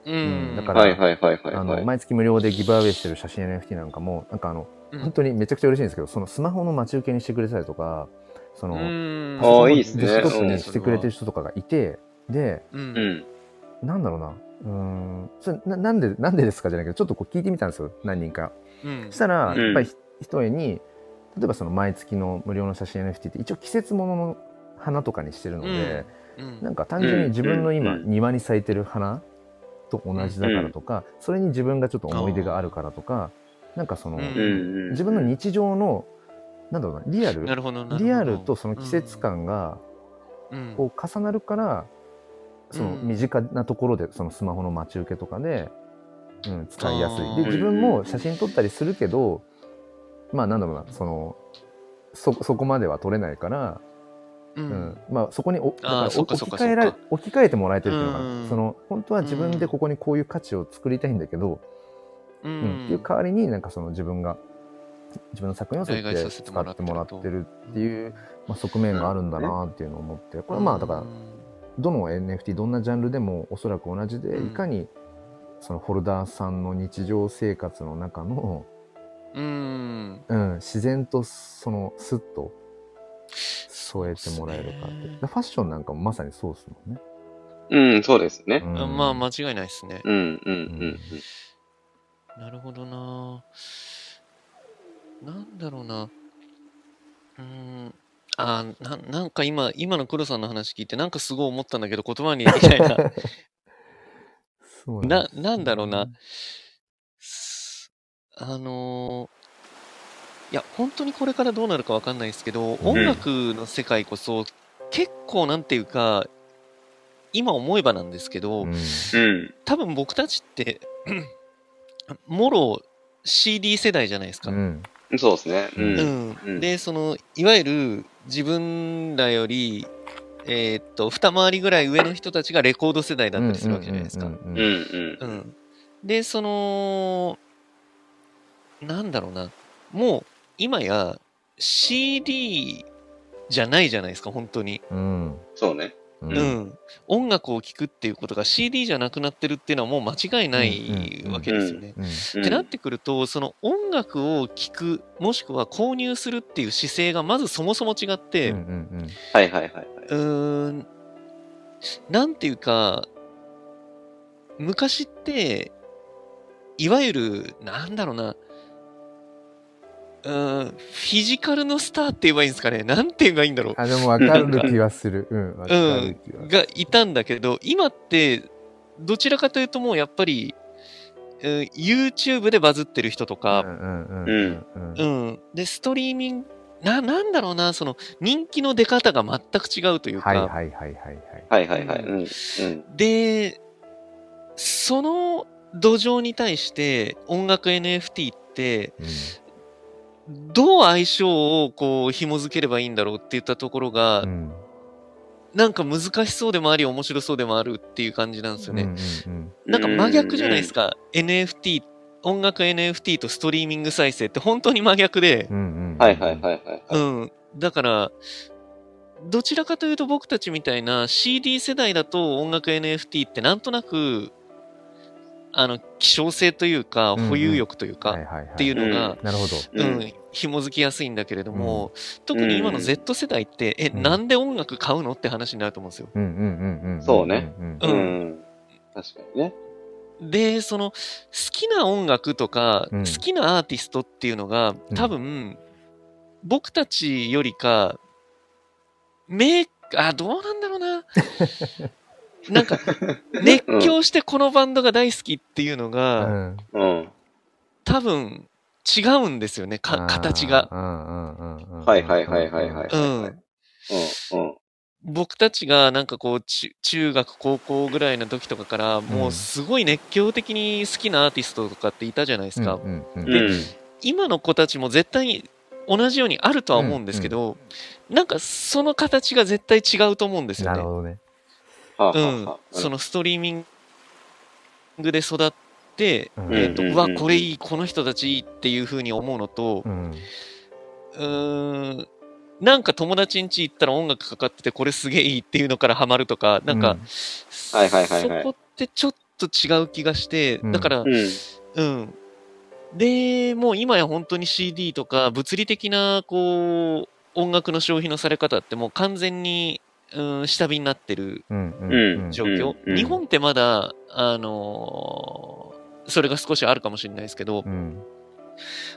て、だから毎月無料でギブアウェイしてる写真 NFT なんかもなんか本当にめちゃくちゃ嬉しいんですけどそのスマホの待ち受けにしてくれたりとかそのデスクトップにしてくれてる人とかがいてで、なんだろうなそれなんでですかじゃないけどちょっとこう聞いてみたんですよ何人か、したらやっぱり一重に例えばその毎月の無料の写真 NFT って一応季節物の花とかにしてるので、なんか単純に自分の今庭に咲いてる花と同じだからとか、それに自分がちょっと思い出があるからとか、なんかその、自分の日常のなんだろうなリアルとその季節感がこう重なるから、その身近なところでそのスマホの待ち受けとかで、使いやすい。で自分も写真撮ったりするけど、まあなんだろうなそこまでは撮れないから。まあ、そこに置き換えてもらえてるっていうのが、その本当は自分でここにこういう価値を作りたいんだけど、っていう代わりになんかその自分の作品をそうやって使ってもらってるっていう、まあ、側面があるんだなっていうのを思って、これはまあだからどの NFT どんなジャンルでもおそらく同じで、いかにそのホルダーさんの日常生活の中の、自然とそのスッと添えてもらえるかって、ファッションなんかもまさにそうですもんね。うん、そうですね。まあ間違いないですね。なるほどな。なんだろうな。なんか今の黒さんの話聞いてなんかすごい思ったんだけど言葉にできないな。そうなんですね。なんだろうな。いや本当にこれからどうなるか分かんないですけど、音楽の世界こそ結構なんていうか今思えばなんですけど、多分僕たちってもろ CD 世代じゃないですか、そうですね、でそのいわゆる自分らより二回りぐらい上の人たちがレコード世代だったりするわけじゃないですか。でそのなんだろうなもう今や CD じゃないじゃないですか本当に、そうね、音楽を聴くっていうことが CD じゃなくなってるっていうのはもう間違いないわけですよね、ってなってくるとその音楽を聴くもしくは購入するっていう姿勢がまずそもそも違ってなんていうか昔って、いわゆる、なんだろうな、フィジカルのスターって言えばいいんですかね。なんて言えばいいんだろう。あ、でも分かる気はする。うん、分かる気は。がいたんだけど、今って、どちらかというともうやっぱり、YouTube でバズってる人とか、で、ストリーミング、なんだろうな、その、人気の出方が全く違うというか。はいはいはいはいはい。はいはいはい。うんうん、で、その土壌に対して音楽 NFT って、どう相性をこう紐づければいいんだろうっていったところが、なんか難しそうでもあり面白そうでもあるっていう感じなんですよね。なんか真逆じゃないですか。NFT、音楽 NFT とストリーミング再生って本当に真逆で。はいはいはいはい。だから、どちらかというと僕たちみたいな CD 世代だと音楽 NFT ってなんとなく、希少性というか、保有欲というか、っていうのが、紐づきやすいんだけれども、特に今の Z 世代って、なんで音楽買うのって話になると思うんですよ。そうね。確かにね。で、その、好きな音楽とか、好きなアーティストっていうのが、多分、僕たちよりか、どうなんだろうな。なんか熱狂してこのバンドが大好きっていうのが、多分違うんですよね、形が。はいはいはいはいはい。僕たちがなんかこう中学高校ぐらいの時とかからもうすごい熱狂的に好きなアーティストとかっていたじゃないですか。で、今の子たちも絶対に同じようにあるとは思うんですけど、なんかその形が絶対違うと思うんですよね。なるほどね。そのストリーミングで育って、うわ、これいい、この人たちいいっていう風に思うのと、なんか友達ん家行ったら音楽かかってて、これすげえいいっていうのからハマるとか、なんか、そこってちょっと違う気がして、だから、で、もう今や本当に CD とか、物理的な、こう、音楽の消費のされ方ってもう完全に、下火になってる状況。日本ってまだ、それが少しあるかもしれないですけど、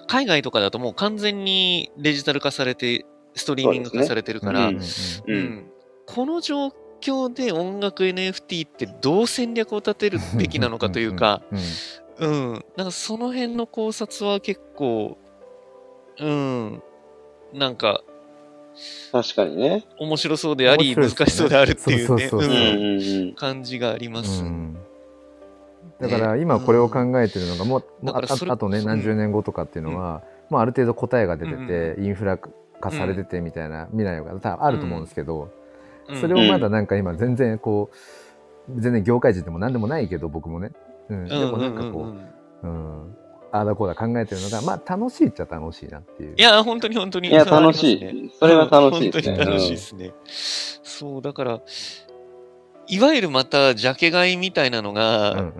海外とかだともう完全にデジタル化されて、ストリーミング化されてるから、この状況で音楽 NFT ってどう戦略を立てるべきなのかというか、なんかその辺の考察は結構、なんか、確かにね。面白そうであり、難しそうであるっていう感じがあります。だから今これを考えてるのが、あとね、何十年後とかっていうのは、ある程度答えが出てて、インフラ化されててみたいな未来が多分あると思うんですけど、それをまだなんか今全然こう、全然業界人でも何でもないけど、僕もね。でもなんかこう、ああだこうだ考えてるのが、楽しいっちゃ楽しいなっていう。いや、本当に本当に。いや、楽しい。それは楽しいですね。本当に楽しいですね。そう、だから、いわゆるまた、ジャケ買いみたいなのが、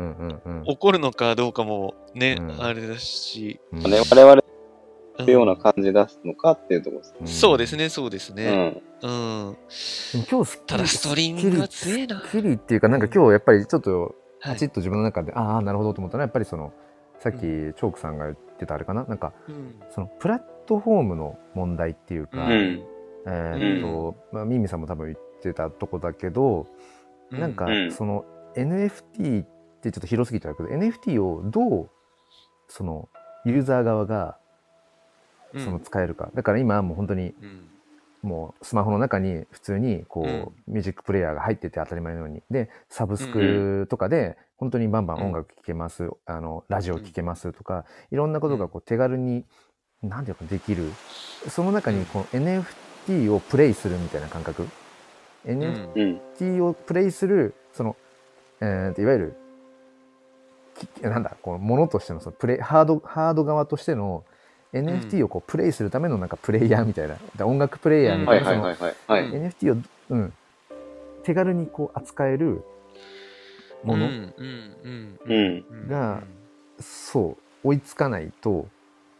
起こるのかどうかもね、あれだし。我々のような感じ出すのかっていうところですね。そうですね、そうですね。今日、ただストリーミングが強いな。キリっていうか、なんか今日やっぱりちょっと、パチッと自分の中で、ああ、なるほどと思ったのは、やっぱりその、さっきチョークさんが言ってたあれかな、なんか、そのプラットフォームの問題っていうか、ミミさんも多分言ってたとこだけど、なんかその NFT ってちょっと広すぎちゃうけど、NFT をどうそのユーザー側がその使えるか。だから今もう本当にもうスマホの中に普通にこうミュージックプレイヤーが入ってて当たり前のように。で、サブスクとかで本当にバンバン音楽聴けます、ラジオ聴けますとか、いろんなことがこう手軽に、なんていうかできる。その中にこう NFT をプレイするみたいな感覚。NFT をプレイする、その、いわゆる、こう、ものとしての、そのプレイ、ハード側としての、NFT をこうプレイするためのなんかプレイヤーみたいな、音楽プレイヤーみたいな、NFT を、手軽にこう扱えるものが、そう、追いつかないと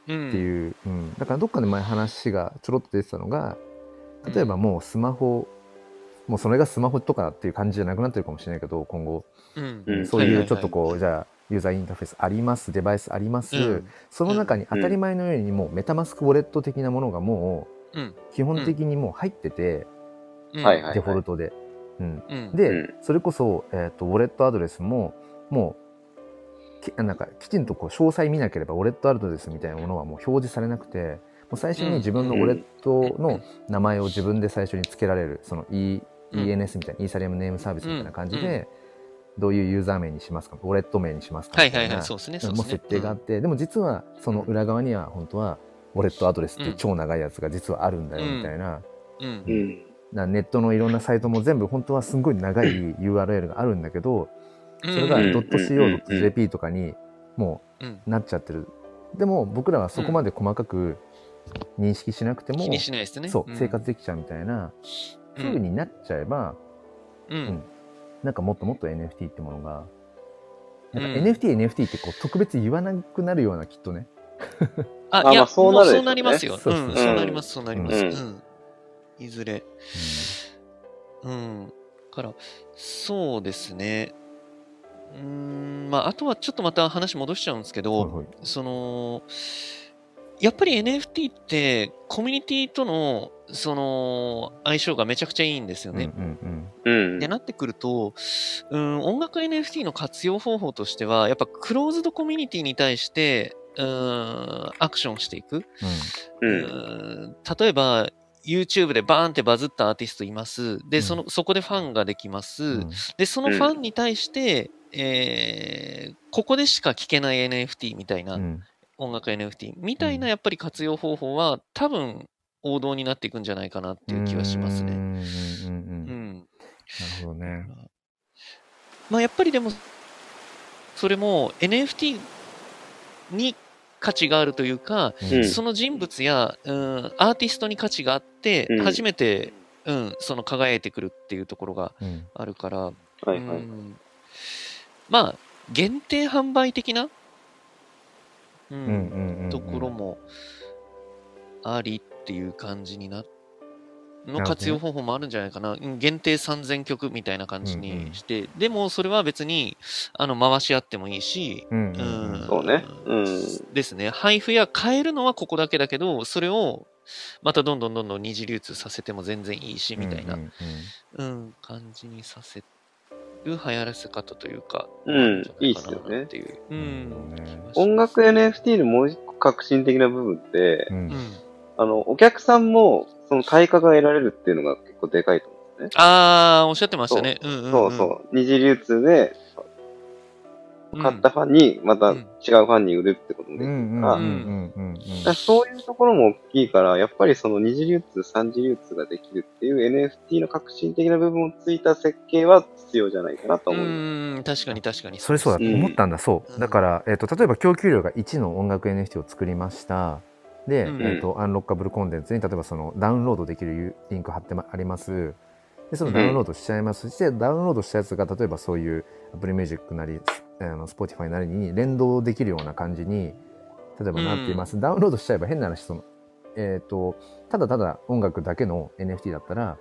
っていう、だからどっかで前話がちょろっと出てたのが、例えばもうスマホもうそれがスマホとかっていう感じじゃなくなってるかもしれないけど今後、うん、そういうちょっとこう、はいはいはい、じゃあユーザーインターフェースありますデバイスあります、うん、その中に当たり前のようにもうメタマスクウォレット的なものがもう基本的にもう入ってて、うん、デフォルトで、うんうん、で、うん、それこそ、ウォレットアドレスももうなんかきちんとこう詳細見なければウォレットアドレスみたいなものはもう表示されなくてもう最初に自分のウォレットの名前を自分で最初に付けられるその ENS みたいなイーサリアムネームサービスみたいな感じでどういうユーザー名にしますかウォレット名にしますかみたいなもう設定があってでも実はその裏側には本当はウォレットアドレスっていう超長いやつが実はあるんだよみたいなネットのいろんなサイトも全部本当はすごい長い URL があるんだけどそれが .co.jp とかにもうなっちゃってる、でも僕らはそこまで細かく認識しなくても、気にしないですね、そう生活できちゃうみたいな風になっちゃえば、なんかもっともっと NFT ってものがなんか NFT ってこう特別言わなくなるようなきっとねいやそうなりますよそうなりますそうなります、いずれからそうですねまあ、あとはちょっとまた話戻しちゃうんですけど、はいはい、そのやっぱり NFT ってコミュニティとのその相性がめちゃくちゃいいんですよね。でなってくると、音楽 NFT の活用方法としてはやっぱクローズドコミュニティに対してアクションしていく、例えばYouTube でバーンってバズったアーティストいます。で、そこでファンができます。で、そのファンに対して、ここでしか聴けない NFT みたいな、音楽 NFT みたいなやっぱり活用方法は多分王道になっていくんじゃないかなっていう気はしますね。なるほどね。まあやっぱりでも、それも NFT に価値があるというか、その人物や、アーティストに価値があって、初めて、その輝いてくるっていうところがあるから、まあ限定販売的な、ところもありっていう感じにの活用方法もあるんじゃないかな。限定3000曲みたいな感じにして、でもそれは別に回し合ってもいいし、そうね、ですね。配布や買えるのはここだけだけど、それをまたどんどん二次流通させても全然いいしみたいな、感じにさせる流行らせ方というか、いいですよね。音楽 NFT のもう一個革新的な部分って、お客さんもその対価が得られるっていうのが結構でかいと思うんですね。ああ、おっしゃってましたね。そう。二次流通で、買ったファンにまた違うファンに売るってこともできるから、そういうところも大きいから、やっぱりその二次流通、三次流通ができるっていう NFT の革新的な部分をついた設計は必要じゃないかなと思う。確かに。それそうだと思ったんだ、そう。だから、例えば供給量が1の音楽 NFT を作りました。で、アンロッカブルコンテンツに例えばそのダウンロードできるリンク貼ってあります。でそのダウンロードしちゃいますして、ダウンロードしたやつが例えばそういう Apple Music なりSpotify なりに連動できるような感じに例えばなっています。ダウンロードしちゃえば変な話その、ただ音楽だけの NFT だったら、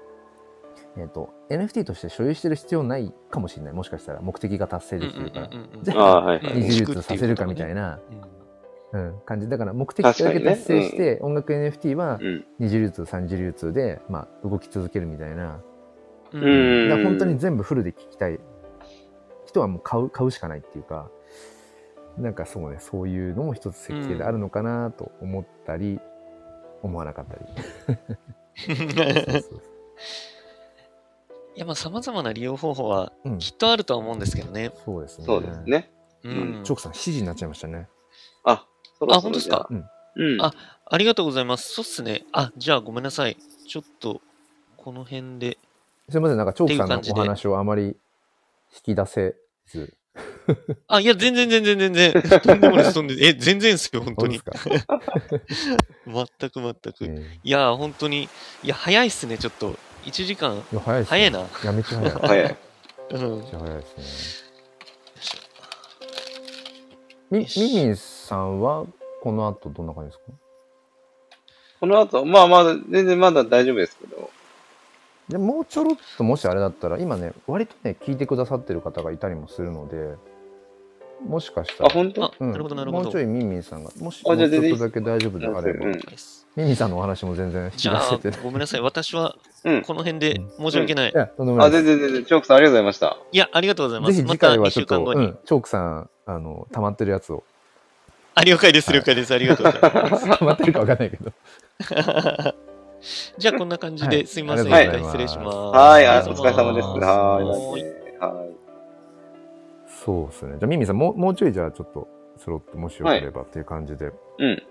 NFT として所有してる必要ないかもしれない。もしかしたら目的が達成できてるから、じゃあ、二次流通させるかみたいな感じだから、目的だけ達成して、音楽 NFT は二次流通三次流通で、まあ、動き続けるみたいな、だから本当に全部フルで聴きたい人はもう買うしかないっていうか、なんかそうね、そういうのも一つ設計であるのかなと思ったり、思わなかったりそういや、まあ様々な利用方法はきっとあるとは思うんですけどね。そうですね、チョクさん7時になっちゃいましたね。あ、本当ですか。ありがとうございます。そうっすね。じゃあごめんなさい。ちょっとこの辺で。すみません、なんかチョークさんのお話をあまり引き出せず。いや、全然。とんでもないです。全然ですよ、本当に。全く。いや、本当に。いや、早いっすね、ちょっと。1時間。早いな。やめちゃ早い。早いですね。ミミさんはこの後どんな感じですか？この後、まだ大丈夫ですけど、でもうちょろっともしあれだったら今ね割とね聞いてくださってる方がいたりもするので、もしかしたらもうちょいミンミンさんがもしもうちょっとだけ大丈夫であれば、ミンミンさんのお話も全然引き出せて、ごめんなさい私はこの辺で申し訳ない。全然チョークさんありがとうございました。いやありがとうございます。ぜひ次回はちょっとチョークさん溜まってるやつを。了解です了解です、ありがとうございます。溜まってるか分かんないけど。じゃあこんな感じで、すいません、はい、失礼します。はい、お疲れ様です。はい。そうですね。じゃあミミさんもうちょいじゃあちょっとスロットもしよければっていう感じで。うん。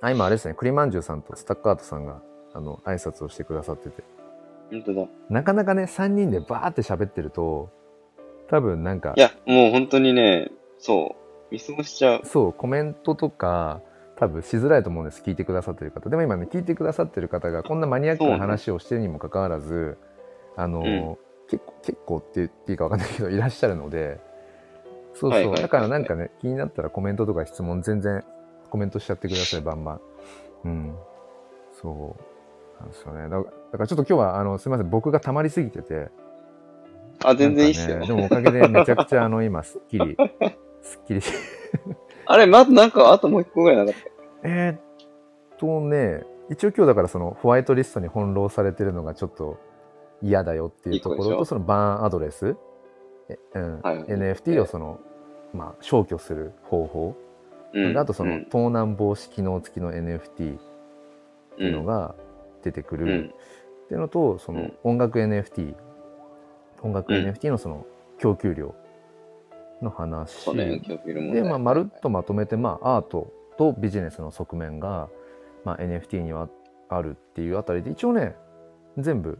あ、今あれですね。栗まんじゅうさんとスタッカートさんが挨拶をしてくださってて。本当だ。なかなかね3人でバーって喋ってると多分なんか、いやもう本当にねそう見過ごしちゃう。そうコメントとか。多分しづらいと思うんです、聞いてくださってる方でも今ね聞いてくださってる方がこんなマニアックな話をしてるにもかかわらず結構って言っていいかわかんないけどいらっしゃるので、そうそう、はいはいはいはい、だからなんかね気になったらコメントとか質問全然コメントしちゃってくださいバンバン。うんそうなんですよね。だからちょっと今日はすいません僕が溜まりすぎてて、あ全然いいっすよ、ね、でもおかげでめちゃくちゃ今すっきりあれまずなんかあともう一個ぐらいなかった。ね、一応今日だからそのホワイトリストに翻弄されてるのがちょっと嫌だよっていうところと、そのバーンアドレス、はい、NFT をまあ、消去する方法、あとその盗難防止機能付きの NFT っていうのが出てくる、っていうのとその音楽 NFT のその供給量の話で、まあ、まるっとまとめて、まあ、アートとビジネスの側面が、まあ、NFT にはあるっていうあたりで一応ね全部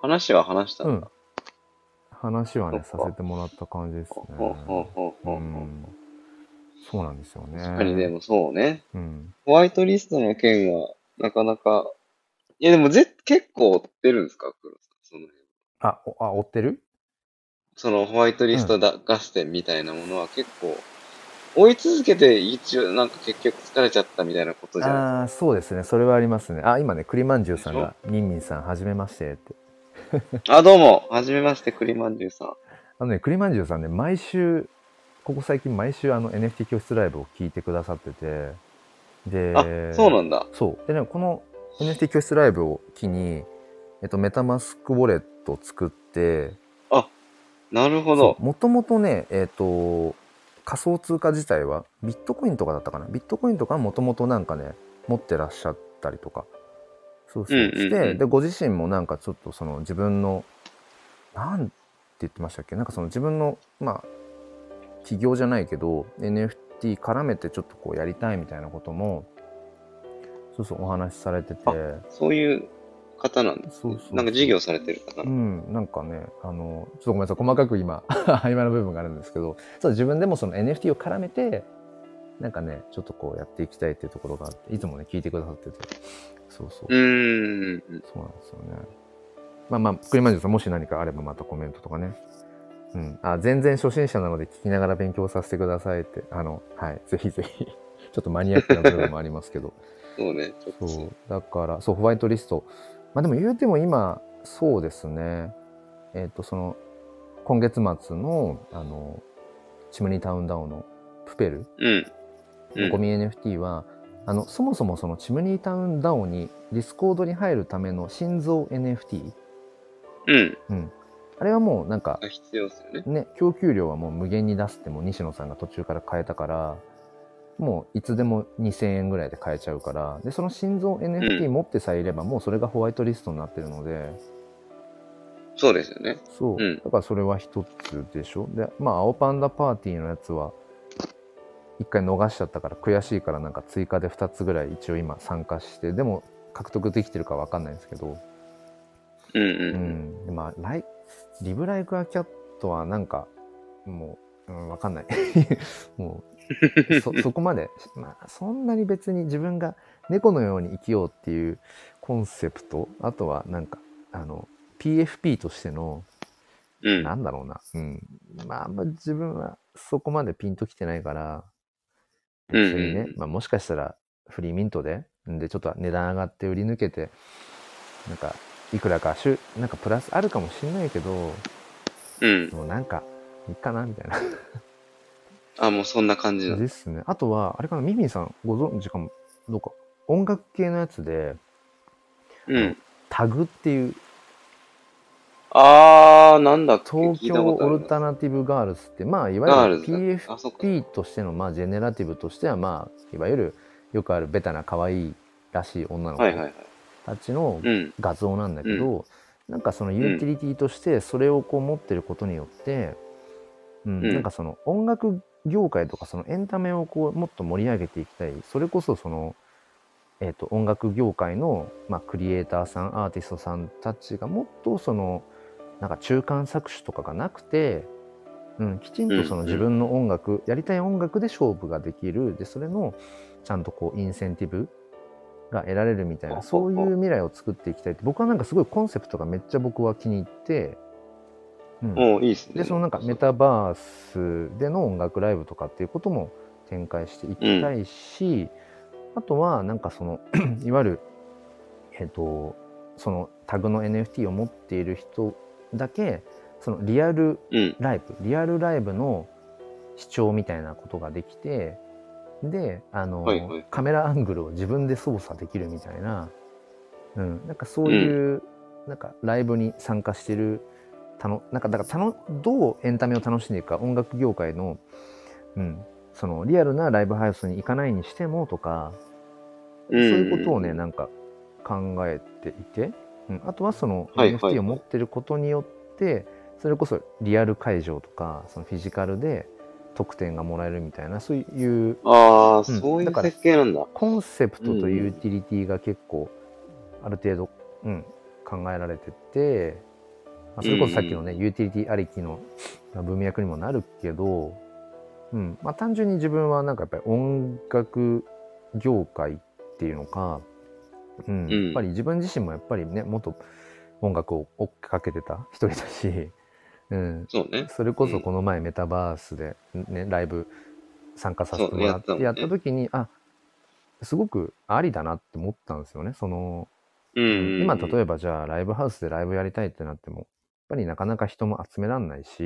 話は話したんだ、話はねさせてもらった感じですね。そうなんですよね。確かにでもそうね、ホワイトリストの件はなかなか、いやでも結構追ってるんですか黒さんその辺。あ追ってる、そのホワイトリスト合戦みたいなものは結構追い続けて一応なんか結局疲れちゃったみたいなことじゃないですか。ああそうですね、それはありますね。あ今ね栗まんじゅうさんがミンミンさんはじめましてってあどうもはじめまして栗まんじゅうさん。ね栗まんじゅうさんね毎週ここ最近毎週NFT 教室ライブを聞いてくださってて、であそうなんだ。そうでねこの NFT 教室ライブを機にメタマスクウォレットを作って、なるほど。もともとね、仮想通貨自体はビットコインとかだったかな。ビットコインとかもともとなんかね持ってらっしゃったりとか、そうして、でご自身もなんかちょっとその自分のなんて言ってましたっけ、なんかその自分のまあ起業じゃないけど NFT 絡めてちょっとこうやりたいみたいなこともお話しされてて、そういう。方なんです、ね、そうなんか事業されてる方、なんかねちょっとごめんなさい細かく今曖昧な部分があるんですけど、そう自分でもその NFT を絡めてなんかねちょっとこうやっていきたいっていうところがあって、いつもね聞いてくださってて、そうなんですよね。まあ栗まんじゅうさんもし何かあればまたコメントとかね、あ全然初心者なので聞きながら勉強させてくださいってはいぜひぜひちょっとマニアックな部分もありますけどそうねちょっとそうだからそうホワイトリストまあでも言うても今そうですね、その今月末のチムニータウンダウンのプペルのゴミ NFT はそもそもそのチムニータウンダウンにディスコードに入るための心臓 NFT、あれはもうなんか必要ですよね。供給量はもう無限に出すってもう西野さんが途中から変えたから、もういつでも2000円ぐらいで買えちゃうから、でその心臓 NFT 持ってさえいればもうそれがホワイトリストになってるので、そうですよね。そう、だからそれは一つでしょ。でまあ青パンダパーティーのやつは一回逃しちゃったから悔しいからなんか追加で2つぐらい一応今参加して、でも獲得できてるか分かんないんですけど、まあリブライクアキャットはなんかもう、分かんないもうそこまで、まあ、そんなに別に自分が猫のように生きようっていうコンセプト、あとはなんかPFP としての、なんだろうな、まあ自分はそこまでピンときてないから別にね、まあ、もしかしたらフリーミントでちょっと値段上がって売り抜けてなんかいくらかなんかプラスあるかもしんないけど、うん、もうなんかいいかなみたいなあ、もうそんな感じなんですね。あとはあれかな、ミミンさんご存知かも、どうか音楽系のやつで、うん、タグっていう、あーなんだっけ、東京オルタナティブガールズって、まあいわゆる PFP としての、まあジェネラティブとしては、まあいわゆるよくあるベタな可愛いらしい女の子たちの画像なんだけど、はいはいはい、うん、なんかそのユーティリティとしてそれをこう持ってることによって、うんうん、なんかその音楽業界とかそのエンタメをこうもっと盛り上げていきたい、それこそその音楽業界の、まあ、クリエイターさんアーティストさんたちがもっとそのなんか中間搾取とかがなくて、うん、きちんとその自分の音楽、うん、やりたい音楽で勝負ができる、でそれのちゃんとこうインセンティブが得られるみたいな、そういう未来を作っていきたいって、僕はなんかすごいコンセプトがめっちゃ僕は気に入って、うん、おいいですね。でそのなんかメタバースでの音楽ライブとかっていうことも展開していきたいし、うん、あとはなんかそのいわゆるそのタグの NFT を持っている人だけそのリアルライブ、うん、リアルライブの視聴みたいなことができて、ではいはい、カメラアングルを自分で操作できるみたいな、うん、なんかそういう、うん、なんかライブに参加してるなんかだからどうエンタメを楽しんでいくか、音楽業界の、うん、そのリアルなライブハウスに行かないにしてもとか、うん、そういうことをねなんか考えていて、うん、あとはその NFT を持ってることによって、はいはい、それこそリアル会場とかそのフィジカルで得点がもらえるみたいな、そういうあ、うん、そういう設計なんだ。コンセプトとユーティリティが結構ある程度、うん、考えられてて、まあ、それこそさっきのね、うん、ユーティリティありきの文脈にもなるけど、うん、まあ単純に自分はなんかやっぱり音楽業界っていうのか、うん、やっぱり自分自身もやっぱりね元音楽を追っかけてた一人だし、うん、そうね、それこそこの前メタバースで、ね、うん、ライブ参加させてもらってやった時に、あ、すごくありだなって思ったんですよね。その、うんうんうん、今例えばじゃあライブハウスでライブやりたいってなってもやっぱりなかなか人も集めらんないし、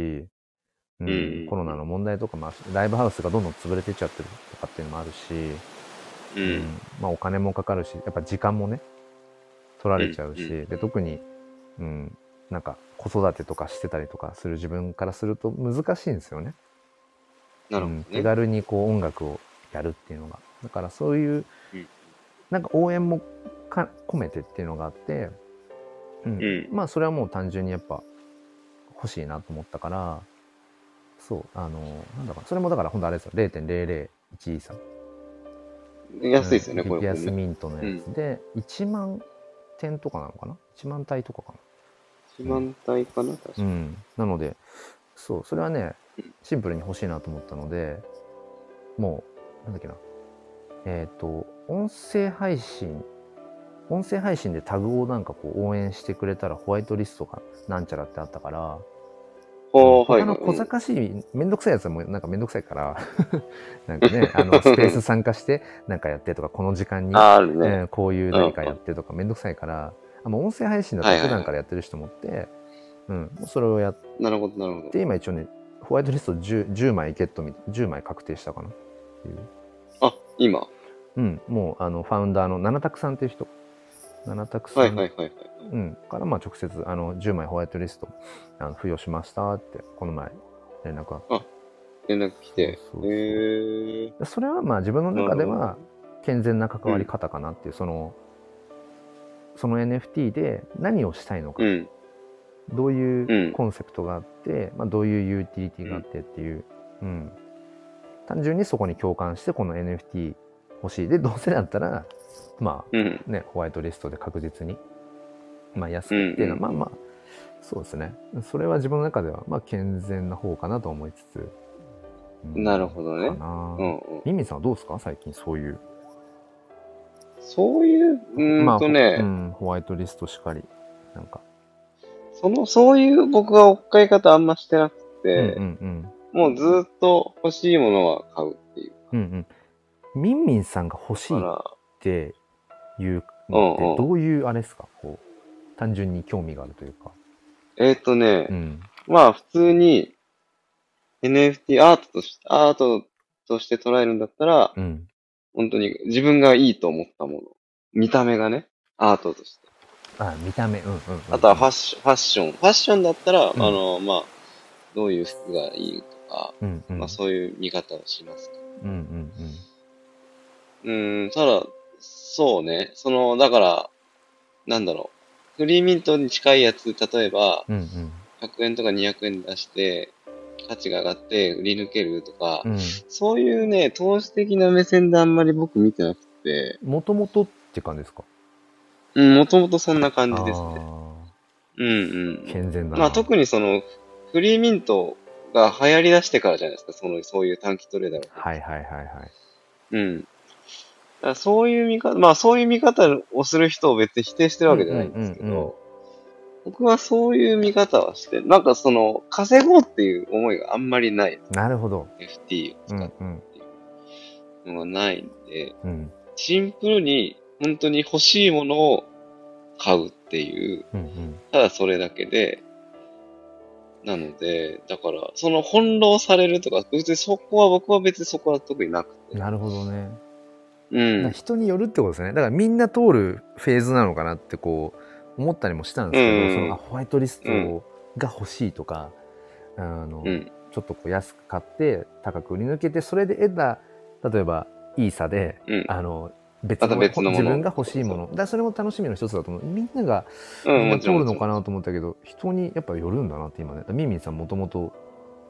うんうん、コロナの問題とかもライブハウスがどんどん潰れてっちゃってるとかっていうのもあるし、うんうん、まあ、お金もかかるしやっぱ時間もね取られちゃうし、うんうん、で特に、うん、なんか子育てとかしてたりとかする自分からすると難しいんですよね。なるほどね、うん、手軽にこう音楽をやるっていうのが、だからそういう、うん、なんか応援も込めてっていうのがあって、うんうん、まあそれはもう単純にやっぱ欲しいなと思ったから、そうなんだかそれもだからほんとあれですよ、 0.001 イーサ安いですよね、うん、これ安ミントのやつで、うん、1万点とかなのかな、1万体とかかな、1万体かな、うん、確かに、うん、なのでそう、それはねシンプルに欲しいなと思ったので、もうなんだっけな、音声配信でタグをなんかこう応援してくれたらホワイトリストかなんちゃらってあったから、他の小賢しいめんどくさいやつはもうなんかめんどくさいからなんかねスペース参加してなんかやってとかこの時間に、ね、こういう何かやってとかめんどくさいから、もう音声配信だと普段からやってる人もって、はいはい、うん、それをやって、なるほどなるほど、今一応ねホワイトリスト 10枚ゲットみたいな、10枚確定したかなっていう、あ今、うん、もうファウンダーの七拓さんっていう人、七拓さん、はいはいはいはい、うん、からまあ直接10枚ホワイトリスト付与しましたってこの前連絡があって、連絡来て、そうそうそう、それはまあ自分の中では健全な関わり方かなっていう、うん、その NFT で何をしたいのか、うん、どういうコンセプトがあって、まあ、どういうユーティリティがあってっていう、うんうん、単純にそこに共感してこの NFT 欲しいで、どうせだったらまあ、うん、ねホワイトリストで確実に、まあ、安くっていうのは、うん、まあまあそうですね、それは自分の中ではまあ健全な方かなと思いつつ、うん、なるほどね、うんうん、ミミさんはどうですか、最近そういうまあうん、ホワイトリストしかりなんかそういう僕は追っかけ方あんましてなくて、うんうんうん、もうずっと欲しいものは買うっていうか、うんうん、ミンミンさんが欲しいっていうのってどういうあれですか、こ単純に興味があるというか。うん、まあ普通に NFT アートとして捉えるんだったら、うん、本当に自分がいいと思ったもの。見た目がね、アートとして。見た目、あとはファッション。ファッションだったら、うん、まあ、どういう服がいいとか、まあそういう見方をしますか。ただ、そうね、だから、なんだろう、フリーミントに近いやつ、例えば、100円とか200円出して、価値が上がって売り抜けるとか、そういうね、投資的な目線であんまり僕見てなくて。もともとって感じですか？うん、もともとそんな感じですね。健全だな。まあ特にフリーミントが流行り出してからじゃないですか、そういう短期トレーダーが。そういう見方、まあそういう見方をする人を別に否定してるわけじゃないんですけど、僕はそういう見方はして、なんか稼ごうっていう思いがあんまりない。なるほど。FT を使ってっていうのがないんで、シンプルに本当に欲しいものを買うっていう、ただそれだけで、なので、だから、翻弄されるとか、別に僕は別にそこは特になくて。なるほどね。人によるってことですね。だからみんな通るフェーズなのかなって思ったりもしたんですけど、ホワイトリストが欲しいとか、ちょっと安く買って、高く売り抜けて、それで得た、例えば、イーサで、別の自分が欲しいもの。だそれも楽しみの一つだと思う。みんなが通るのかなと思ったけど、人にやっぱよるんだなって今ね。ミンミンさんもともと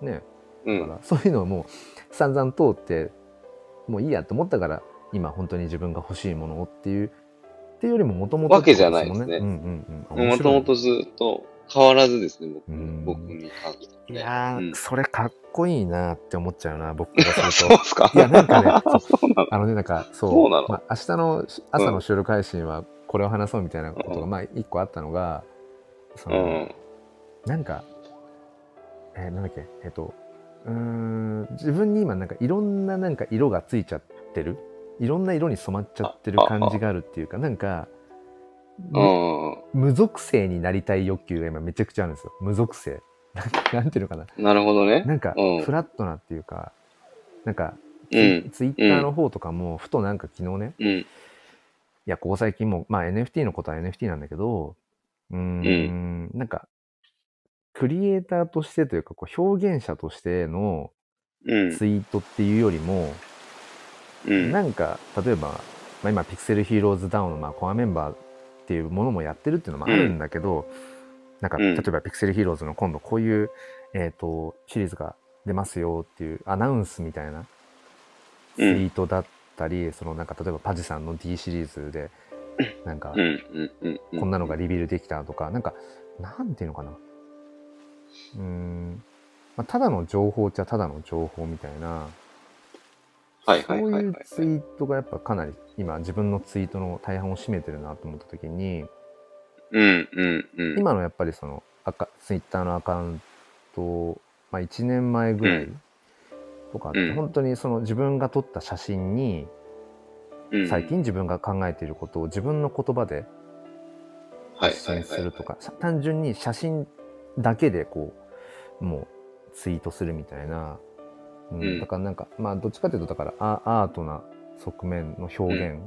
ね、だからそういうのをもう散々通ってもういいやと思ったから、今本当に自分が欲しいものをっていうよりももともとわけじゃないですね。もともとずっと変わらずですね。僕に関して。いやー、それかっこいいなって思っちゃうな、僕がすると。そうですか？いや、なんかね、そうなの。まあ、明日の朝の収録配信はこれを話そうみたいなことが、まあ、一個あったのが、なんか、なんだっけ、自分に今、なんかいろんななんか色がついちゃってる。いろんな色に染まっちゃってる感じがあるっていうか、なんか、無属性になりたい欲求が今めちゃくちゃあるんですよ。無属性。なんていうのかな。なるほどね。なんか、フラットなっていうか、なんか、ツイッターの方とかも、ふとなんか昨日ね、いや、ここ最近も、まあ NFT のことは NFT なんだけど、なんか、クリエイターとしてというか、表現者としてのツイートっていうよりも、なんか、例えば、まあ、今、ピクセルヒーローズダウンのまあコアメンバーっていうものもやってるっていうのもあるんだけど、なんか、例えばピクセルヒーローズの今度こういう、シリーズが出ますよっていうアナウンスみたいなツイートだったり、なんか、例えばパジさんの D シリーズで、なんか、こんなのがリビルできたとか、なんか、なんていうのかな。まあ、ただの情報っちゃただの情報みたいな、そういうツイートがやっぱかなり今自分のツイートの大半を占めてるなと思った時に、今のやっぱりツイッターのアカウント、まあ、1年前ぐらいとかって本当に自分が撮った写真に最近自分が考えていることを自分の言葉で発信するとか、単純に写真だけでもうツイートするみたいな。だからなんか、まあどっちかというとだからアートな側面の表現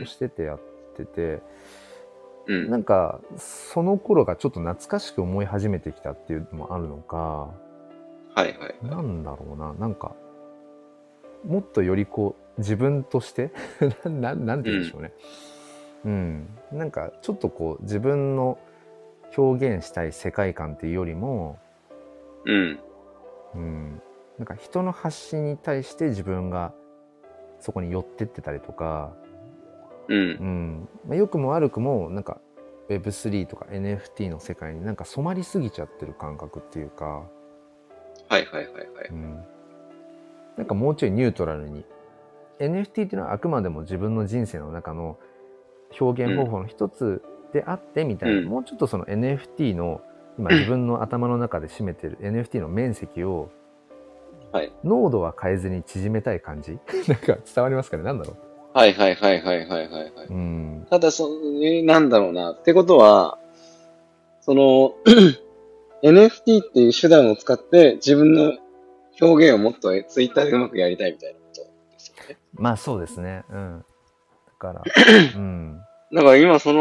をしててやってて、なんかその頃がちょっと懐かしく思い始めてきたっていうのもあるのか、なんだろうな、なんかもっとより自分としてなんて言うんでしょうね、なんかちょっと自分の表現したい世界観っていうよりも、なんか人の発信に対して自分がそこに寄ってってたりとか、まあ、良くも悪くもなんか Web3 とか NFT の世界になんか染まりすぎちゃってる感覚っていうか、なんかもうちょいニュートラルに NFT っていうのはあくまでも自分の人生の中の表現方法の一つであってみたいな、もうちょっとNFT の今自分の頭の中で占めてる NFT の面積を、濃度は変えずに縮めたい感じなんか伝わりますかね、なんだろう。はいはいはいはいはいはい、はい、うん。ただなんだろうなってことは、そのNFT っていう手段を使って自分の表現をもっとツイッターでうまくやりたいみたいなことですよね。まあそうですね。うん。だから、うん。だから今そ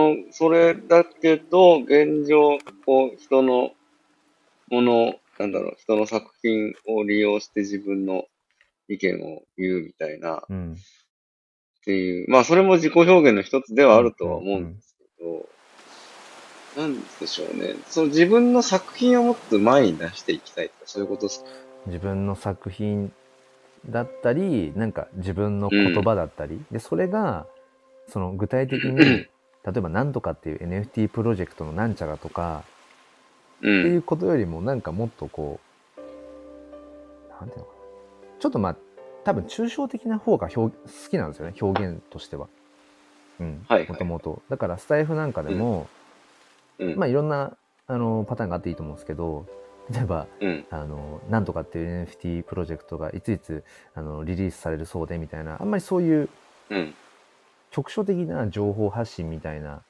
れだけど現状こう人のものなんだろう人の作品を利用して自分の意見を言うみたいな、うん、っていうまあそれも自己表現の一つではあるとは思うんですけど、うんうん、なんでしょうね。その自分の作品をもっと前に出していきたいとかそういうことですか。自分の作品だったりなんか自分の言葉だったり、うん、でそれがその具体的に例えば何とかっていう NFT プロジェクトのなんちゃらとか、うん、っていうことよりもなんかもっとこうなんていうのかなちょっとまあ多分抽象的な方が好きなんですよね表現としては、うん、はいはい、もともとだからスタイフなんかでも、うん、まあいろんなパターンがあっていいと思うんですけど例えば、うん、なんとかっていう NFT プロジェクトがいついつリリースされるそうでみたいなあんまりそういう、うん局所的な情報発信みたいな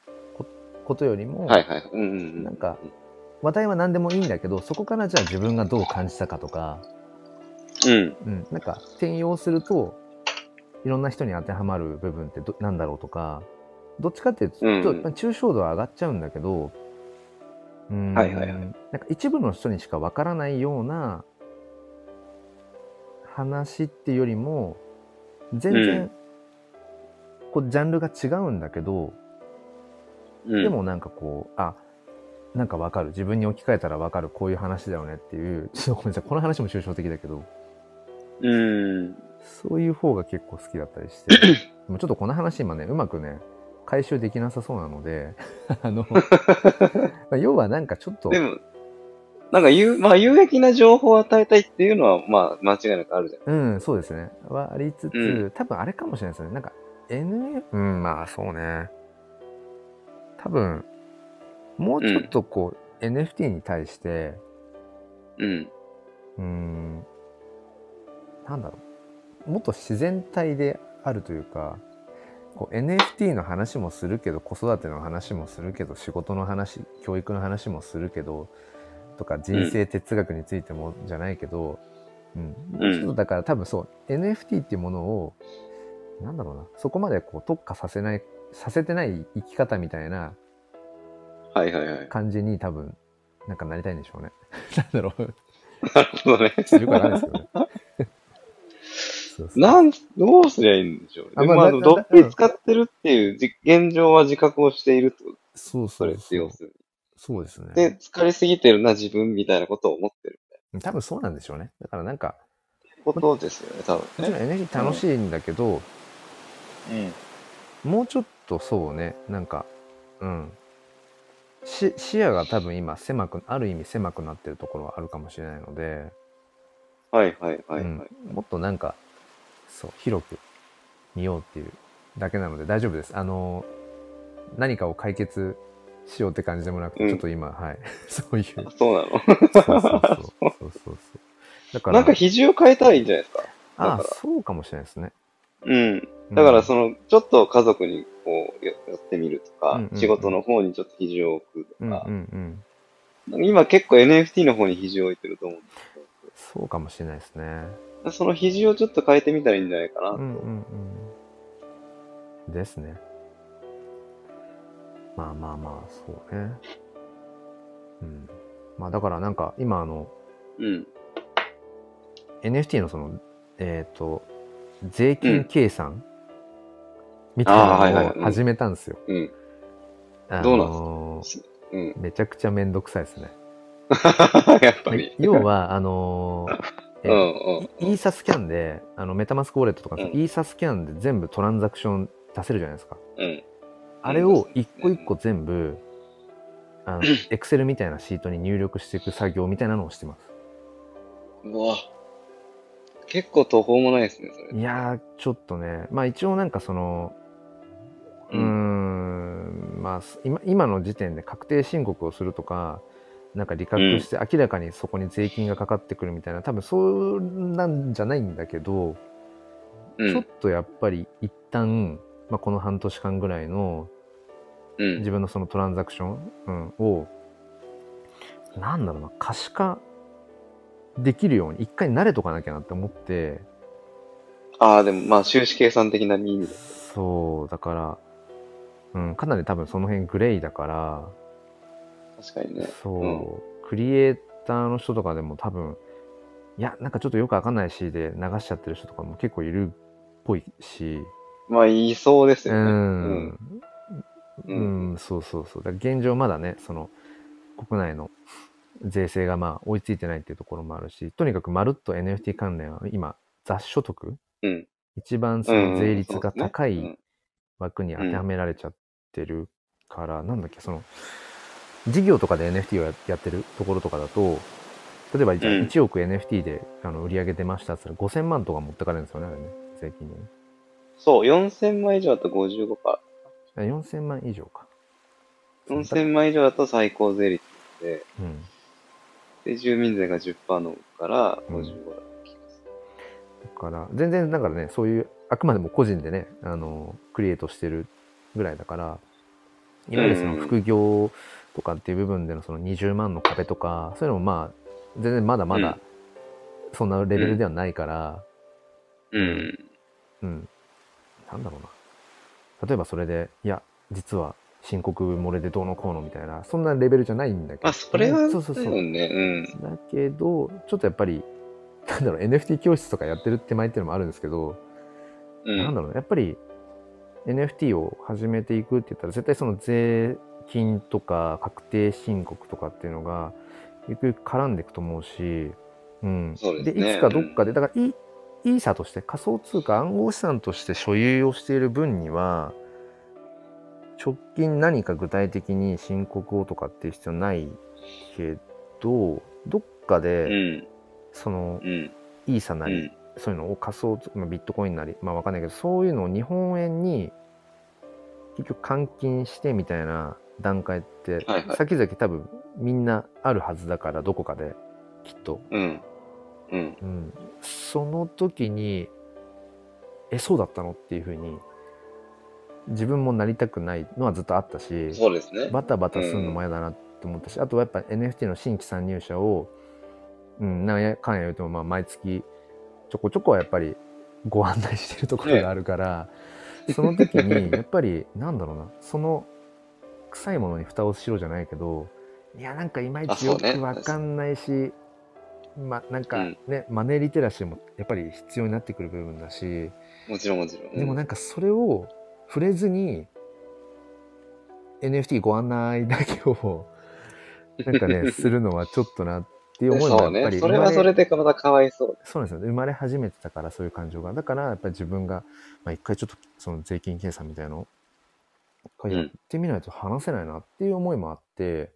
ことよりも、はいはいうんうん、なんか話題は何でもいいんだけどそこからじゃあ自分がどう感じたかとか、うんうん、なんか転用するといろんな人に当てはまる部分ってなんだろうとかどっちかっていうと、うんうん、抽象度は上がっちゃうんだけど、うんはいはいはい、なんか一部の人にしかわからないような話っていうよりも全然、うんこうジャンルが違うんだけど、うん、でもなんかこうあなんかわかる自分に置き換えたらわかるこういう話だよねっていうちょっとごめんなさいこの話も抽象的だけど、そういう方が結構好きだったりしてでもちょっとこの話今ねうまくね回収できなさそうなので要はなんかちょっとでもなんかまあ、有益な情報を与えたいっていうのはまあ間違いなくあるじゃん。うんそうですねはありつつ、うん、多分あれかもしれないですよねなんかうん、まあそうね。多分、もうちょっとこう、うん、NFT に対して、なんだろう、もっと自然体であるというか、こう NFT の話もするけど、子育ての話もするけど、仕事の話、教育の話もするけど、とか人生哲学についてもじゃないけど、もうちょっとだから多分そう、NFT っていうものを、なんだろうなそこまでこう特化させてない生き方みたいな感じに多分なんかなりたいんでしょうね。なんだろう。なるほどね。よくわかんないですけどね。そうそうどうすりゃいいんでしょうね。まあ、どっぷり使ってるっていう現状は自覚をしていると。そうです。そうですね。で、疲れすぎてるな自分みたいなことを思ってる。多分そうなんでしょうね。だからなんか。ことですよね。多分ね。もちろん NFT 楽しいんだけど。もうちょっとそうねなんか、うん、視野が多分今ある意味狭くなってるところはあるかもしれないのではいはいはい、はいうん、もっとなんかそう広く見ようっていうだけなので大丈夫です何かを解決しようって感じでもなくて、うん、ちょっと今はいそういうそうなのそうだからなんか比重を変えたらいいんじゃないですか。あそうかもしれないですね。うんだからちょっと家族にこうやってみるとか、うんうんうん、仕事の方にちょっと比重を置くとか、うんうんうん、今結構 NFT の方に比重を置いてると思うんですけど。そうかもしれないですね。その比重をちょっと変えてみたらいいんじゃないかなと。うんうんうん、ですね。まあまあまあ、そうね。うん。まあだからなんか今うん、NFT の税金計算、うんみたいなのを始めたんですよ。うん。どうなんですか？うん。めちゃくちゃめんどくさいですね。やっぱり。要は、イーサスキャンで、メタマスクウォレットとか、うん、イーサスキャンで全部トランザクション出せるじゃないですか。うん。あれを一個一個全部、エクセルみたいなシートに入力していく作業みたいなのをしてます。うわ。結構途方もないですね、それ。いやー、ちょっとね。まあ一応なんかまあ今の時点で確定申告をするとかなんか利確して明らかにそこに税金がかかってくるみたいな、多分そうなんじゃないんだけど、うん、ちょっとやっぱり一旦、まあ、この半年間ぐらいの自分のそのトランザクション、うん、をなんだろうな、可視化できるように一回慣れとかなきゃなって思って。ああ、でもまあ収支計算的な意味でそうだから、うん、かなり多分その辺グレーだから。確かにね。そう、うん、クリエイターの人とかでも多分いやなんかちょっとよくわかんないしで流しちゃってる人とかも結構いるっぽいし、まあいそうですよね。うん、うんうん、そうそうそう。だから現状まだねその国内の税制がまあ追いついてないっていうところもあるし、とにかくまるっと NFT 関連は今雑所得、うん、一番その税率が高い枠に当てはめられちゃってるから、うん、なんだっけその事業とかで NFT を やってるところとかだと、例えば1億 NFT で売り上げ出ましたって言ったら5000万とか持ってかれるんですよね、あれね、税金に。そう、4000万以上だと 55%。4000万以上か。4000万以上だと最高税率で、うん、で住民税が 10% のから55%だと聞きます。だから、全然だからね、そういう、あくまでも個人でね、クリエイトしてるぐらいだから、いわゆるその副業とかっていう部分でのその20万の壁とか、そういうのもまあ、全然まだまだそんなレベルではないから、うんうん、うん、なんだろうな、例えばそれでいや実は申告漏れでどうのこうのみたいなそんなレベルじゃないんだけど、まあそれはそうそうそう、うん、だけどちょっとやっぱりなんだろう NFT 教室とかやってる手前っていうのもあるんですけど、うん、なんだろうやっぱり NFT を始めていくって言ったら絶対その税金とか確定申告とかっていうのがゆくゆく絡んでいくと思うし、うん、そうですね。でいつかどっかでだからイーサとして仮想通貨暗号資産として所有をしている分には直近何か具体的に申告をとかっていう必要ないけど、どっかで、うん、その、うん、イーサなり、うん、そういうのを仮想通貨、ビットコインなりまあわかんないけどそういうのを日本円に結局換金してみたいな段階って、はいはい、先々多分みんなあるはずだからどこかできっと、うんうんうん、その時にそうだったのっていう風に自分もなりたくないのはずっとあったし、そうですね、バタバタするのも嫌だなって思ったし、うん、あとはやっぱ NFT の新規参入者を、うん、なんやかんや言うてもまあ毎月ちょこちょこはやっぱりご案内してるところがあるから、ね、その時にやっぱりなんだろうなその臭いものに蓋をしろじゃないけどいやなんかいまいちよく分かんないし、ね、まなんかね、うん、マネーリテラシーもやっぱり必要になってくる部分だし、もちろんもちろん、うん、でもなんかそれを触れずに NFT ご案内だけをなんかねするのはちょっとなっていう思いもやっぱり、ね、それはそれでまたかわいそう。そうなんですよ、生まれ始めてたからそういう感情が、だからやっぱり自分が、まあ、一回ちょっとその税金計算みたいなのをやってみないと話せないなっていう思いもあって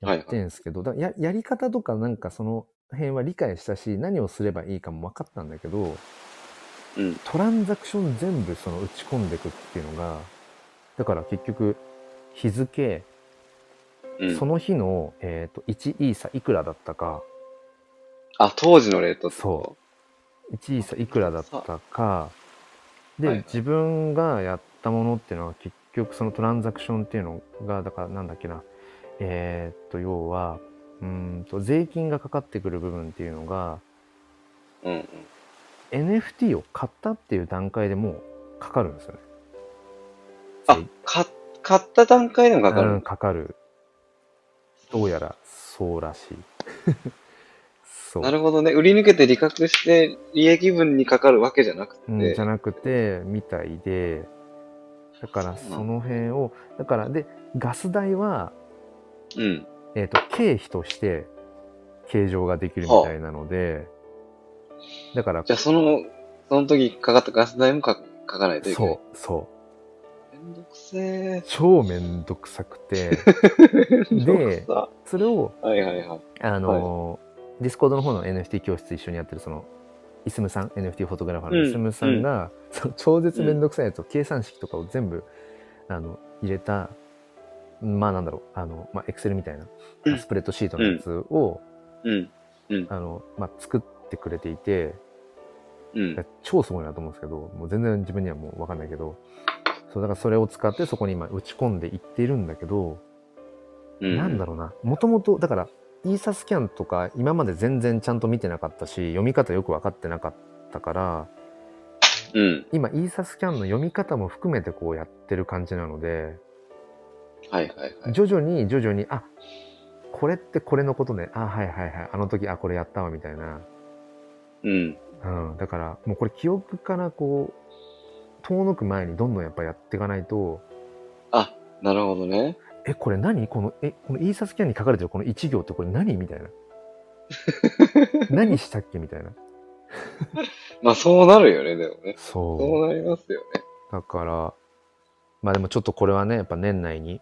やってんすけど、はいはい、やり方とかなんかその辺は理解したし何をすればいいかも分かったんだけど、うん、トランザクション全部その打ち込んでいくっていうのがだから結局日付、うん、その日の、1イーサいくらだったか、あ当時のレート、そう1イーサいくらだったかで、はいはい、自分がやったものっていうのは結局そのトランザクションっていうのがだからなんだっけな要は税金がかかってくる部分っていうのが、うんうん、NFT を買ったっていう段階でもうかかるんですよね。あ、買った段階でもかかる、うん、かかるどうやらそうらしいそうなるほどね。売り抜けて利確して利益分にかかるわけじゃなくて、うん、じゃなくてみたいで、だからその辺をだからでガス代はうん経費として計上ができるみたいなので、はあ、だからじゃあその時かかったガス代もかかないといけない。そうそう。めんどくせえ。超めんどくさくてでそれを、はいはいはい、ディスコードの方の NFT 教室一緒にやってるそのイスムさん NFT フォトグラファーのイスムさんが、うん、超絶めんどくさいやつを、計算式とかを全部入れた。まあなんだろうまあエクセルみたいな、うん、スプレッドシートのやつを、うんうんまあ、作ってくれていて、うん、超すごいなと思うんですけど、もう全然自分にはもう分かんないけど、そうだからそれを使ってそこに今打ち込んでいっているんだけど、うん、なんだろうな、もともとだからイーサスキャンとか今まで全然ちゃんと見てなかったし、読み方よく分かってなかったから、うん、今イーサスキャンの読み方も含めてこうやってる感じなので、はいはいはい、徐々にあ、これってこれのことね、あ、はいはいはい、あの時あこれやったわみたいな、うんうん、だからもうこれ記憶からこう遠のく前にどんどんやっぱやっていかないと、あ、なるほどね、え、これ何、このイーサスキャンに書かれてるこの1行ってこれ何みたいな何したっけみたいなまあそうなるよね、でもね、そうなりますよね。だからまあでもちょっとこれはね、やっぱ年内に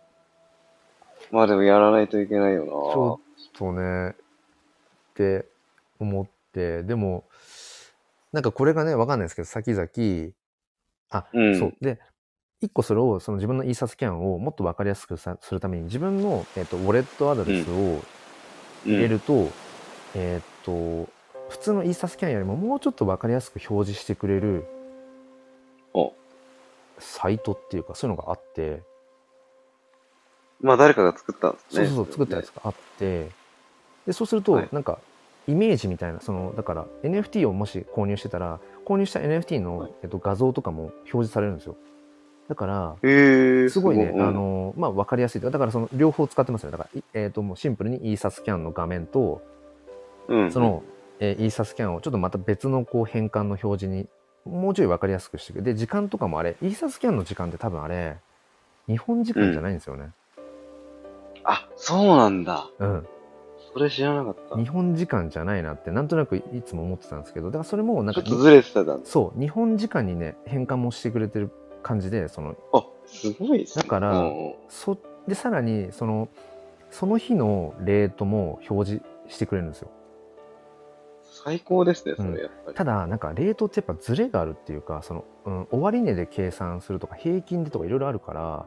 まあでもやらないといけないよな、ちょっとねって思って、でもなんかこれがね、わかんないですけど、先々、あ、うん、そう。で、一個それを、その自分のイーサスキャンをもっとわかりやすくするために、自分の、ウォレットアドレスを入れると、うん、普通のイーサスキャンよりももうちょっとわかりやすく表示してくれる、サイトっていうか、そういうのがあって。まあ、誰かが作ったんですね。そうそうそう、作ったやつがあって、で、そうすると、はい、なんか、イメージみたいな、そのだから NFT をもし購入してたら、購入した NFT の、はい、画像とかも表示されるんですよ。だから、すごいね、まあ、分かりやすいというか、だからその両方使ってますよね。だから、もうシンプルにイーサスキャンの画面と、うん、その、イーサスキャンをちょっとまた別のこう変換の表示にもうちょい分かりやすくしてくれて、時間とかもあれ、イーサスキャンの時間って多分あれ日本時間じゃないんですよね。うん、あ、そうなんだ。うん、それ知らなかった。日本時間じゃないなってなんとなくいつも思ってたんですけど、だからそれもなんかちょっとずれてたんだ。そう、日本時間にね変換もしてくれてる感じで、その、あ、すごいですね。だから、うん、でさらにその日のレートも表示してくれるんですよ。最高ですね、それやっぱり。うん、ただなんかレートってやっぱずれがあるっていうか、その、うん、終値で計算するとか平均でとかいろいろあるから、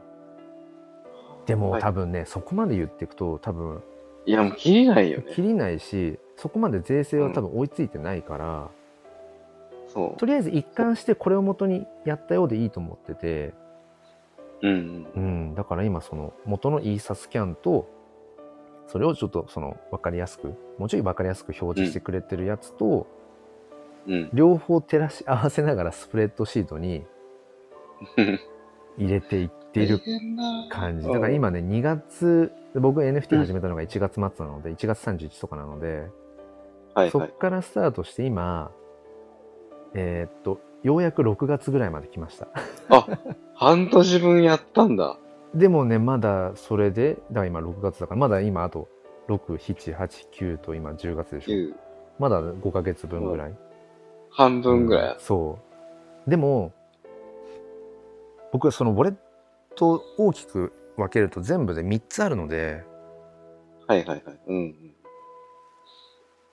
でも、はい、多分ねそこまで言っていくと多分。いや、もう切りないよね。切りないし、そこまで税制は多分追いついてないから、うん、そう、とりあえず一貫してこれを元にやったようでいいと思ってて、うん、うん、だから今その元のイーサスキャンと、それをちょっとその分かりやすく、もうちょい分かりやすく表示してくれてるやつと、うん、両方照らし合わせながらスプレッドシートに入れていっている感じ。だから今ね、2月、僕 NFT 始めたのが1月末なので、1月31とかなので、はいはい、そっからスタートして今、ようやく6月ぐらいまで来ました。あ、半年分やったんだ。でもね、まだそれで、だから今6月だから、まだ今あと6、7、8、9と今10月でしょ。9。まだ5ヶ月分ぐらい。うん、半分ぐらい、うん。そう。でも、僕はそのウォレットを大きく分けると全部で3つあるので、はいはいはい、うん、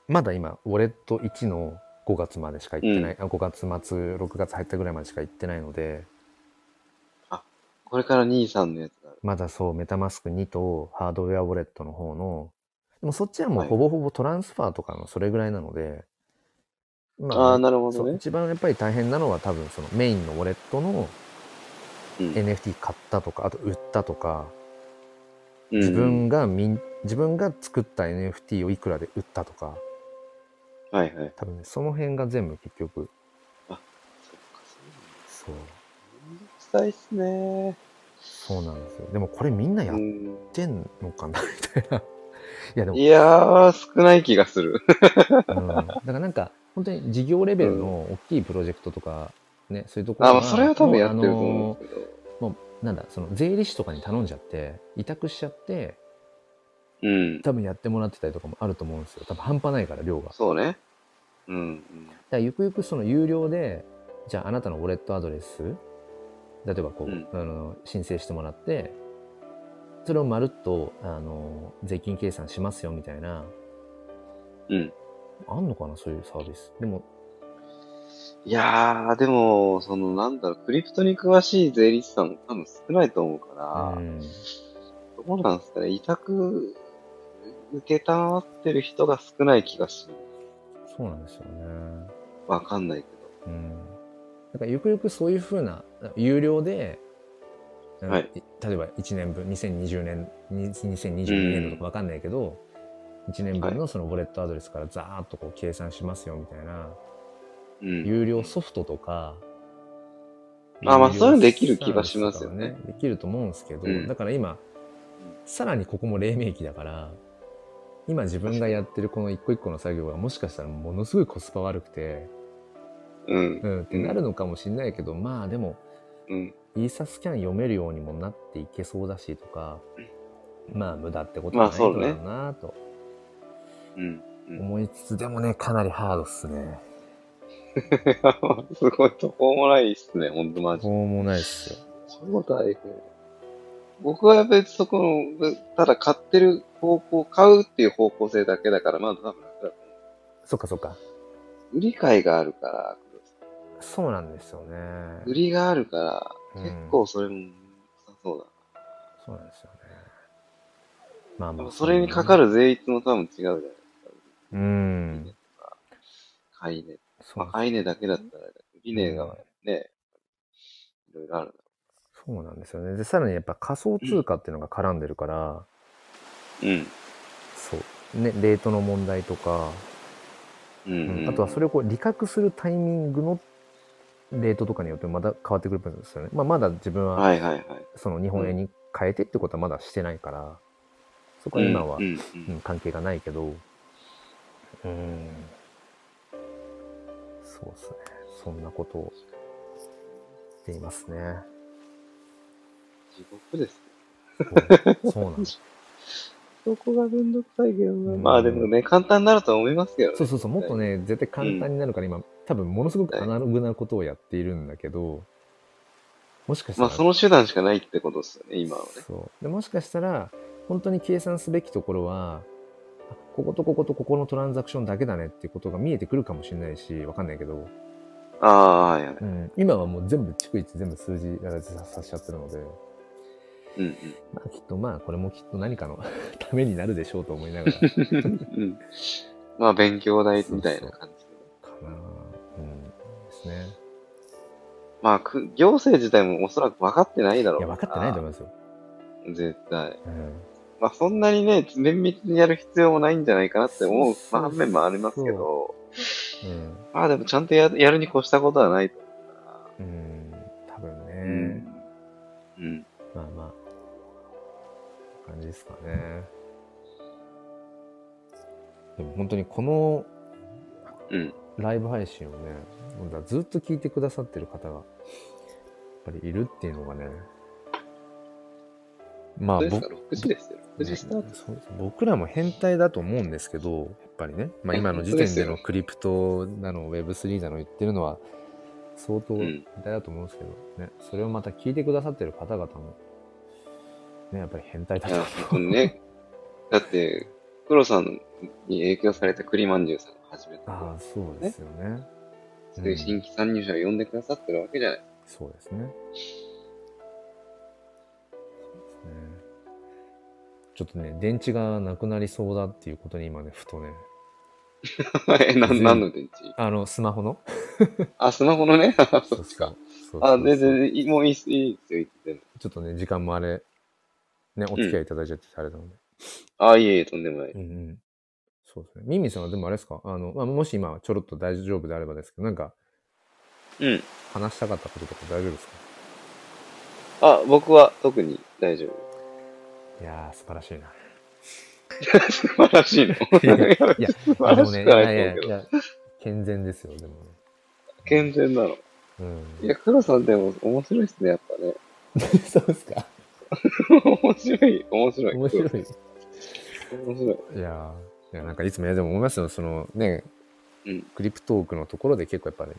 まだ今ウォレット1の5月までしか行ってない、うん、5月末6月入ったぐらいまでしか行ってないので、あ、これから2、3のやつがある。まだそう、メタマスク2とハードウェアウォレットの方の、でもそっちはもうほぼほぼトランスファーとかのそれぐらいなので、はい、まあ、あ、なるほどね。一番やっぱり大変なのは多分そのメインのウォレットのうん、NFT 買ったとか、あと売ったとか、自分が作った NFT をいくらで売ったとか、はいはい、多分ねその辺が全部結局、あ、そっか、そう、めんどくさいっすね。そうなんですよ。でもこれみんなやってんのかな、みたいな。いやでも、いやー少ない気がする、うん、だからなんか本当に事業レベルの大きいプロジェクトとか。ね、そういうところは、あ、それは多分やってると思うんですけど、もうなんだ、その税理士とかに頼んじゃって委託しちゃって、うん、多分やってもらってたりとかもあると思うんですよ。多分半端ないから量が。そうね。うん、うん。だからゆくゆくその有料で、じゃああなたのウォレットアドレス、例えばこう、うん、申請してもらって、それをまるっと税金計算しますよみたいな。うん。あんのかな、そういうサービス。でも。いやー、でも、その、なんだろう、クリプトに詳しい税理士さんも多分少ないと思うから、うん、どうなんですかね、委託受けたまってる人が少ない気がする。そうなんですよね。わかんないけど。だからゆくゆくそういう風な有料で、はい、例えば1年分2020年2022年度とか分かんないけど、1年分のそのウォレットアドレスからザーッとこう計算しますよみたいな、うん、有料ソフトとか、あ、まあそういうのできる気がしますよね。できると思うんですけど、うん、だから今さらにここも黎明期だから、今自分がやってるこの一個一個の作業がもしかしたらものすごいコスパ悪くて、うんうん、ってなるのかもしれないけど、まあでも、うん、イーサスキャン読めるようにもなっていけそうだしとか、まあ無駄ってことはないんだろうなと思いつつ、でもね、かなりハードっすね。すごい、途方もないっすね、ほんとマジで。途方もないっすよ。超大変。僕はやっぱりそこの、ただ買ってる方向、買うっていう方向性だけだから、まあ多分、そっかそっか。売り買いがあるから、そうなんですよね。売りがあるから、結構それも良さそうだな。そうなんですよね。まあまあ。それにかかる税率も多分違うじゃないですか。うん。買い値。まあ、買い値だけだったら、理念がね、いろいろあるんだろう。そうなんですよね。で、さらにやっぱ仮想通貨っていうのが絡んでるから、うん。そう。ね、レートの問題とか、うん、あとはそれをこう、利確するタイミングのレートとかによってまた変わってくるんですよね。まあ、まだ自分は、はいはいはい、その日本円に変えてってことはまだしてないから、そこは今は、うんうん、関係がないけど、うん。そうですね。そんなことをしていますね。地獄ですね。そうなんです。そこがめんどくさいけどな。まあでもね、簡単になると思いますけどね。そうそうそう、もっとね、絶対簡単になるから、今、多分ものすごくアナログなことをやっているんだけど、もしかしたら。まあその手段しかないってことですよね、今はね。そう。で、もしかしたら、本当に計算すべきところは、こことこことここのトランザクションだけだねっていうことが見えてくるかもしれないし、わかんないけど。ああ、やべ、うん。今はもう全部、逐一全部数字やらずさしちゃってるので。うんうん。まあきっと、まあこれもきっと何かのためになるでしょうと思いながら。うん。まあ勉強代みたいな感じ。そうそうかな。うん。ですね。まあ行政自体もおそらく分かってないだろう。いや、分かってないと思いますよ。絶対。うん。まあそんなにね、綿密にやる必要もないんじゃないかなって思う反面もありますけど、うん、まあでもちゃんと やるに越したことはないと思うから、多分ね、うんうん、まあまあ感じですかね。でも本当にこのライブ配信をね、ずっと聞いてくださってる方がやっぱりいるっていうのがね。まあ、僕らも変態だと思うんですけど、やっぱりね、まあ、今の時点でのクリプトだの Web3 だの言ってるのは相当変態だと思うんですけど、ね、それをまた聞いてくださってる方々も、ね、やっぱり変態だと思う、ね、だって黒さんに影響された栗まんじゅうさんが始めた、ね、ああそうですよね、そういう新規参入者を呼んでくださってるわけじゃない、うん、そうですね。ちょっとね、電池がなくなりそうだっていうことに今ね、ふとね。何の電池？スマホのあ、スマホのね。そっちか。あ、全然、もういいですよ、言って。ちょっとね、時間もあれ、ね、お付き合いいただいちゃってあれなので。あ、いえいえ、とんでもない。うんうん。そうですね。ミミさんはでもあれですか、まあ、もし今ちょろっと大丈夫であればですけど、なんか、うん。話したかったこととか大丈夫ですか？あ、僕は特に大丈夫。いやー、素晴らしいな。素晴らしいのいや、いや、健全ですよ、でもね。健全なの。うん。いや、黒さんでも面白いっすね、やっぱね。そうですか。面白い。いや、なんかいつも、いや、でも思いますよ、そのね、うん、クリプトークのところで結構やっぱね、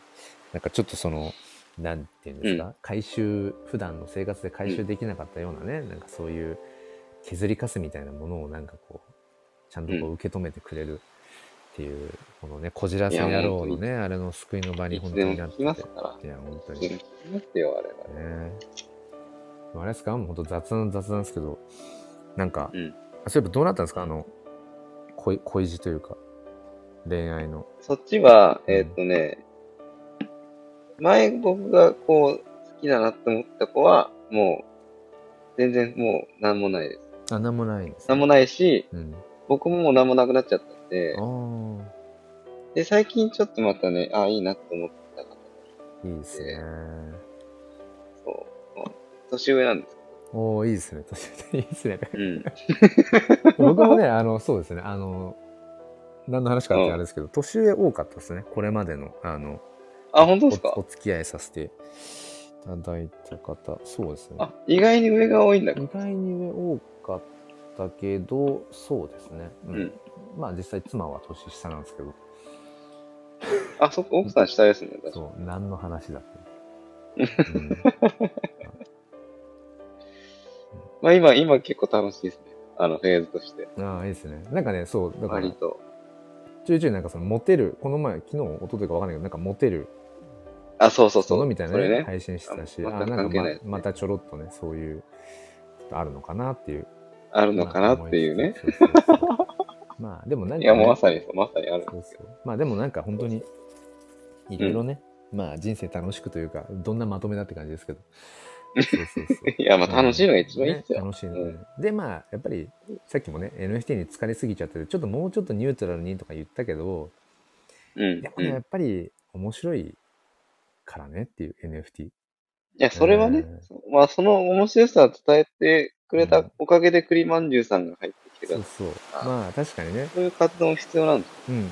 なんかちょっとその、なんていうんですか、うん、普段の生活で回収できなかったようなね、うん、なんかそういう、削りかすみたいなものをなんかこうちゃんとこう受け止めてくれるっていう、うん、このねこじらせ野郎のねあれの救いの場に本当になってて、いや本当に聞きますよあれはね。あれですか、もう本当雑談ですけど、なんか、うん、そういえばどうなったんですか、恋路というか恋愛の。そっちは、うん、前僕がこう好きだなって思った子はもう全然もう何もないです。あ、何もないです、ね。何もないし、うん、僕ももう何もなくなっちゃったんで。で最近ちょっとまたね、あ、いいなって思った方がいいですね。そう、まあ、年上なんです。おー、いいですね。年上いいですね。うん、僕もね、そうですね。何の話かってあれですけど、年上多かったですね。これまでの、あ、本当ですか？お付き合いさせていただいた方、そうですね。あ、意外に上が多いんだけど。意外に上多かったけど、そうですね。うん。うん、まあ実際妻は年下なんですけど。あ、そっか、奥さん下ですね。そう、何の話だって。うんまあ今結構楽しいですね。フェーズとして。ああ、いいですね。なんかね、そう、だから、ちょいちょいなんかそのモテる、この前、昨日、一昨日か分かんないけど、なんかモテる、あ、そうそうそう。みたいな、ねね、配信してたし、あ、なんかまたちょろっとね、そういう、あるのかなっていう。あるのかなっていうね。そうそうそうまあ、でも何か、ね。いや、もうまさにそう、まさにあるんですよ。そうそうまあ、でもなんか本当に、いろいろね、うん、まあ人生楽しくというか、どんなまとめだって感じですけど。そういやまあ楽しいのが一番いいですよ、ね、楽しいので、うん、でまあやっぱりさっきもね NFT に疲れすぎちゃっててちょっともうちょっとニュートラルにとか言ったけど、うん、やっぱり面白いからねっていう NFT いやそれはね、まあその面白さを伝えてくれたおかげで栗まんじゅうさんが入ってきてください、うん、そうまあ確かにねそういう活動も必要なんですうんうんうん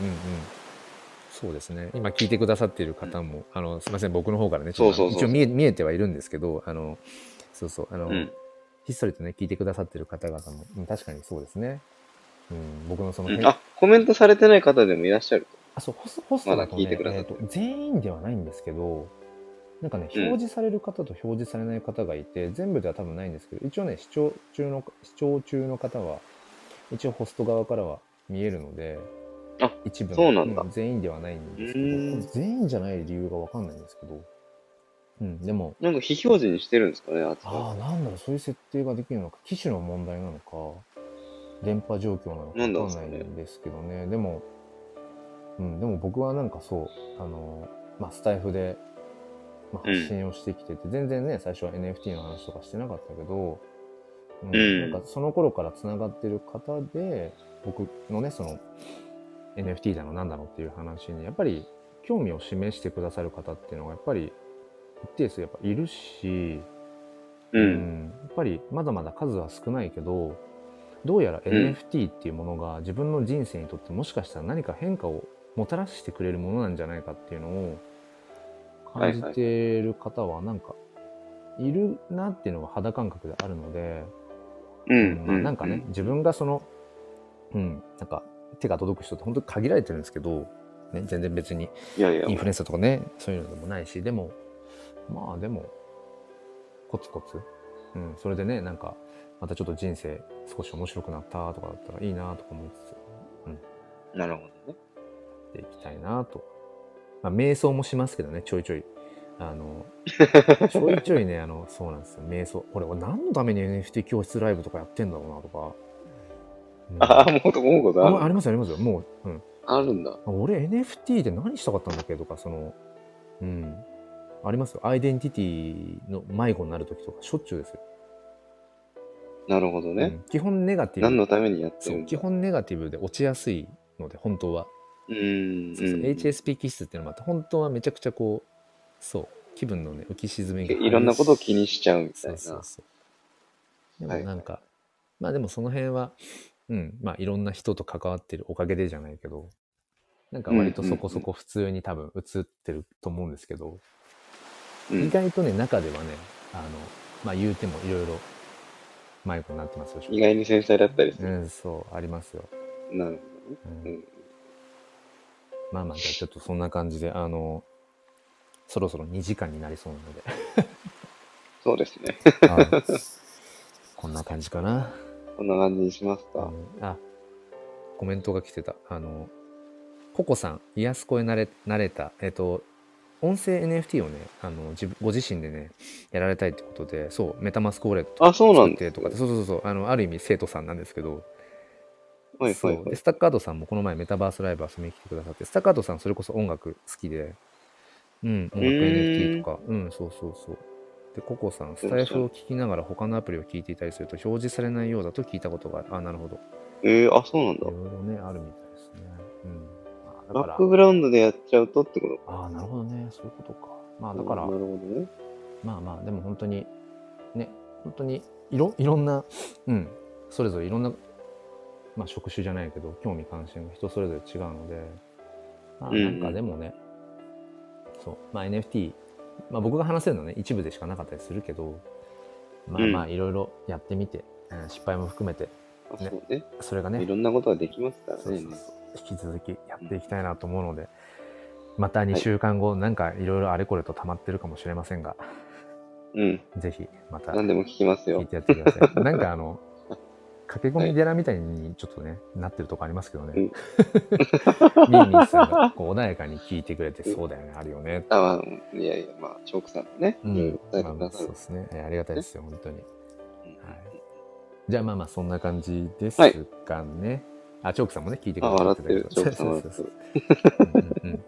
そうですね。今聞いてくださっている方も、うん、すみません僕の方からね、ちょっと一応見えてはいるんですけど、そうそううん、ひっそりとね聞いてくださっている方々も、うん、確かにそうですね。うん、僕のその、うん、コメントされてない方でもいらっしゃる。あ、そうホストだとね、全員ではないんですけど、なんかね表示される方と表示されない方がいて、うん、全部では多分ないんですけど、一応ね視聴中の方は一応ホスト側からは見えるので。あ、一部そうなんだ、うん、全員ではないんですけど全員じゃない理由が分かんないんですけど、うん、でもなんか非表示にしてるんですかねああなんだろうそういう設定ができるのか機種の問題なのか電波状況なのか分かんないんですけど ねでも、うん、でも僕はなんかそうまあ、スタイフで、まあ、発信をしてきてて、うん、全然ね最初は NFT の話とかしてなかったけど、うんうん、なんかその頃からつながってる方で僕のねそのNFT だのなんだろうっていう話にやっぱり興味を示してくださる方っていうのがやっぱり一定数やっぱいるし、うんうん、やっぱりまだまだ数は少ないけどどうやら NFT っていうものが自分の人生にとってもしかしたら何か変化をもたらしてくれるものなんじゃないかっていうのを感じてる方はなんかいるなっていうのが肌感覚であるので、うんうん、なんかね自分がその、うん、なんか手が届く人って本当に限られてるんですけど、ね、全然別にインフルエンサーとかねそういうのでもないしでもまあでもコツコツ、うん、それでねなんかまたちょっと人生少し面白くなったとかだったらいいなとか思いつつ、うん、なるほどねでいきたいなと、まあ、瞑想もしますけどねちょいちょいちょいちょいねそうなんですよ瞑想俺何のために NFT 教室ライブとかやってんだろうなとかうん、もっと思うことある。ありますよ、ありますよ。もう、うん。あるんだ。俺 NFT で何したかったんだっけとか、うん。ありますよ。アイデンティティの迷子になるときとか、しょっちゅうですよ。なるほどね。うん、基本ネガティブ。何のためにやってるんだ。そう、基本ネガティブで落ちやすいので、本当は。そうそう、HSP 気質っていうのもあって、本当はめちゃくちゃこう、そう、気分のね、浮き沈みが。いろんなことを気にしちゃうみたいな。そうそうそう。でもなんか、はい、まあでもその辺は、うん、まあいろんな人と関わってるおかげでじゃないけどなんか割とそこそこ普通に多分映ってると思うんですけど、うん、意外とね中ではねまあ言うてもいろいろ迷子になってますよ意外に繊細だったりする、うん、そうありますよなるほど、うんうん、まあまあじゃあちょっとそんな感じでそろそろ2時間になりそうなのでそうですねこんな感じかなこんな感じにしますか、うん、コメントが来てたココさん癒す声慣れた音声 NFT をねご自身でねやられたいってことでそうメタマスクウォレット作ってとかでそうある意味生徒さんなんですけど、はいはいはい、でスタッカードさんもこの前メタバースライブ遊びに来てくださってスタッカードさんそれこそ音楽好きでうん、音楽 NFT とか、うん、そうそうそう。で、ココさん、スタイフを聞きながら他のアプリを聞いていたりすると表示されないようだと聞いたことがある。あ、なるほど。あ、そうなんだ。いろいろね、あるみたいですね。うん。バックグラウンドでやっちゃうとってことか。ああ、なるほどね。そういうことか。まあ、だから、なるほどね、まあまあ、でも本当に、ね、本当にいろんな、うん、それぞれいろんな、まあ、職種じゃないけど、興味関心が人それぞれ違うので、まあ、なんかでもね、うん、そう、まあ NFT、まあ、僕が話せるのはね、一部でしかなかったりするけど、まあまあ、いろいろやってみて、うん、失敗も含めて、ね、そうね、それがね、いろんなことができますからね。そうそうそう、引き続きやっていきたいなと思うので、うん、また2週間後、はい、なんかいろいろあれこれと溜まってるかもしれませんが、うん、ぜひまた何でも聞きますよ。聞いてやってください。なんかあの駆け込み寺みたいにちょっとね、はい、なってるとこありますけどね。うん、ミーミーさんがこう穏やかに聞いてくれて、そうだよね、うん、あるよね。あ、いやいや、まあチョークさんもね、うん、まあ、そうですね、ありがたいですよ、ね、本当に。はい、じゃあまあまあそんな感じですかね。はい、あ、チョークさんもね聞いてくれてたけど、チョークさんも。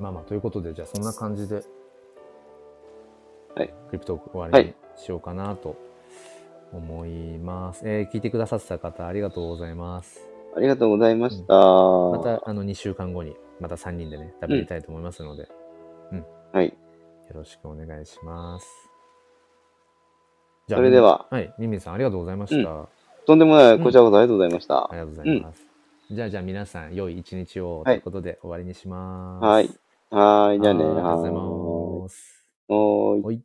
まあまあということで、じゃあそんな感じで。はい、クリプト終わりにしようかなと思います、はい。聞いてくださってた方、ありがとうございます。ありがとうございました。うん、また2週間後にまた3人でね食べたいと思いますので、うん、うん、はい、よろしくお願いします。じゃあそれでは、はい、ミミさんありがとうございました。うん、とんでもない、こちらこそありがとうございました。うん、ありがとうございます。うん、じゃあ皆さん良い一日をということで終わりにします。はい、はい、じゃあね、ありがとうございます。おーい。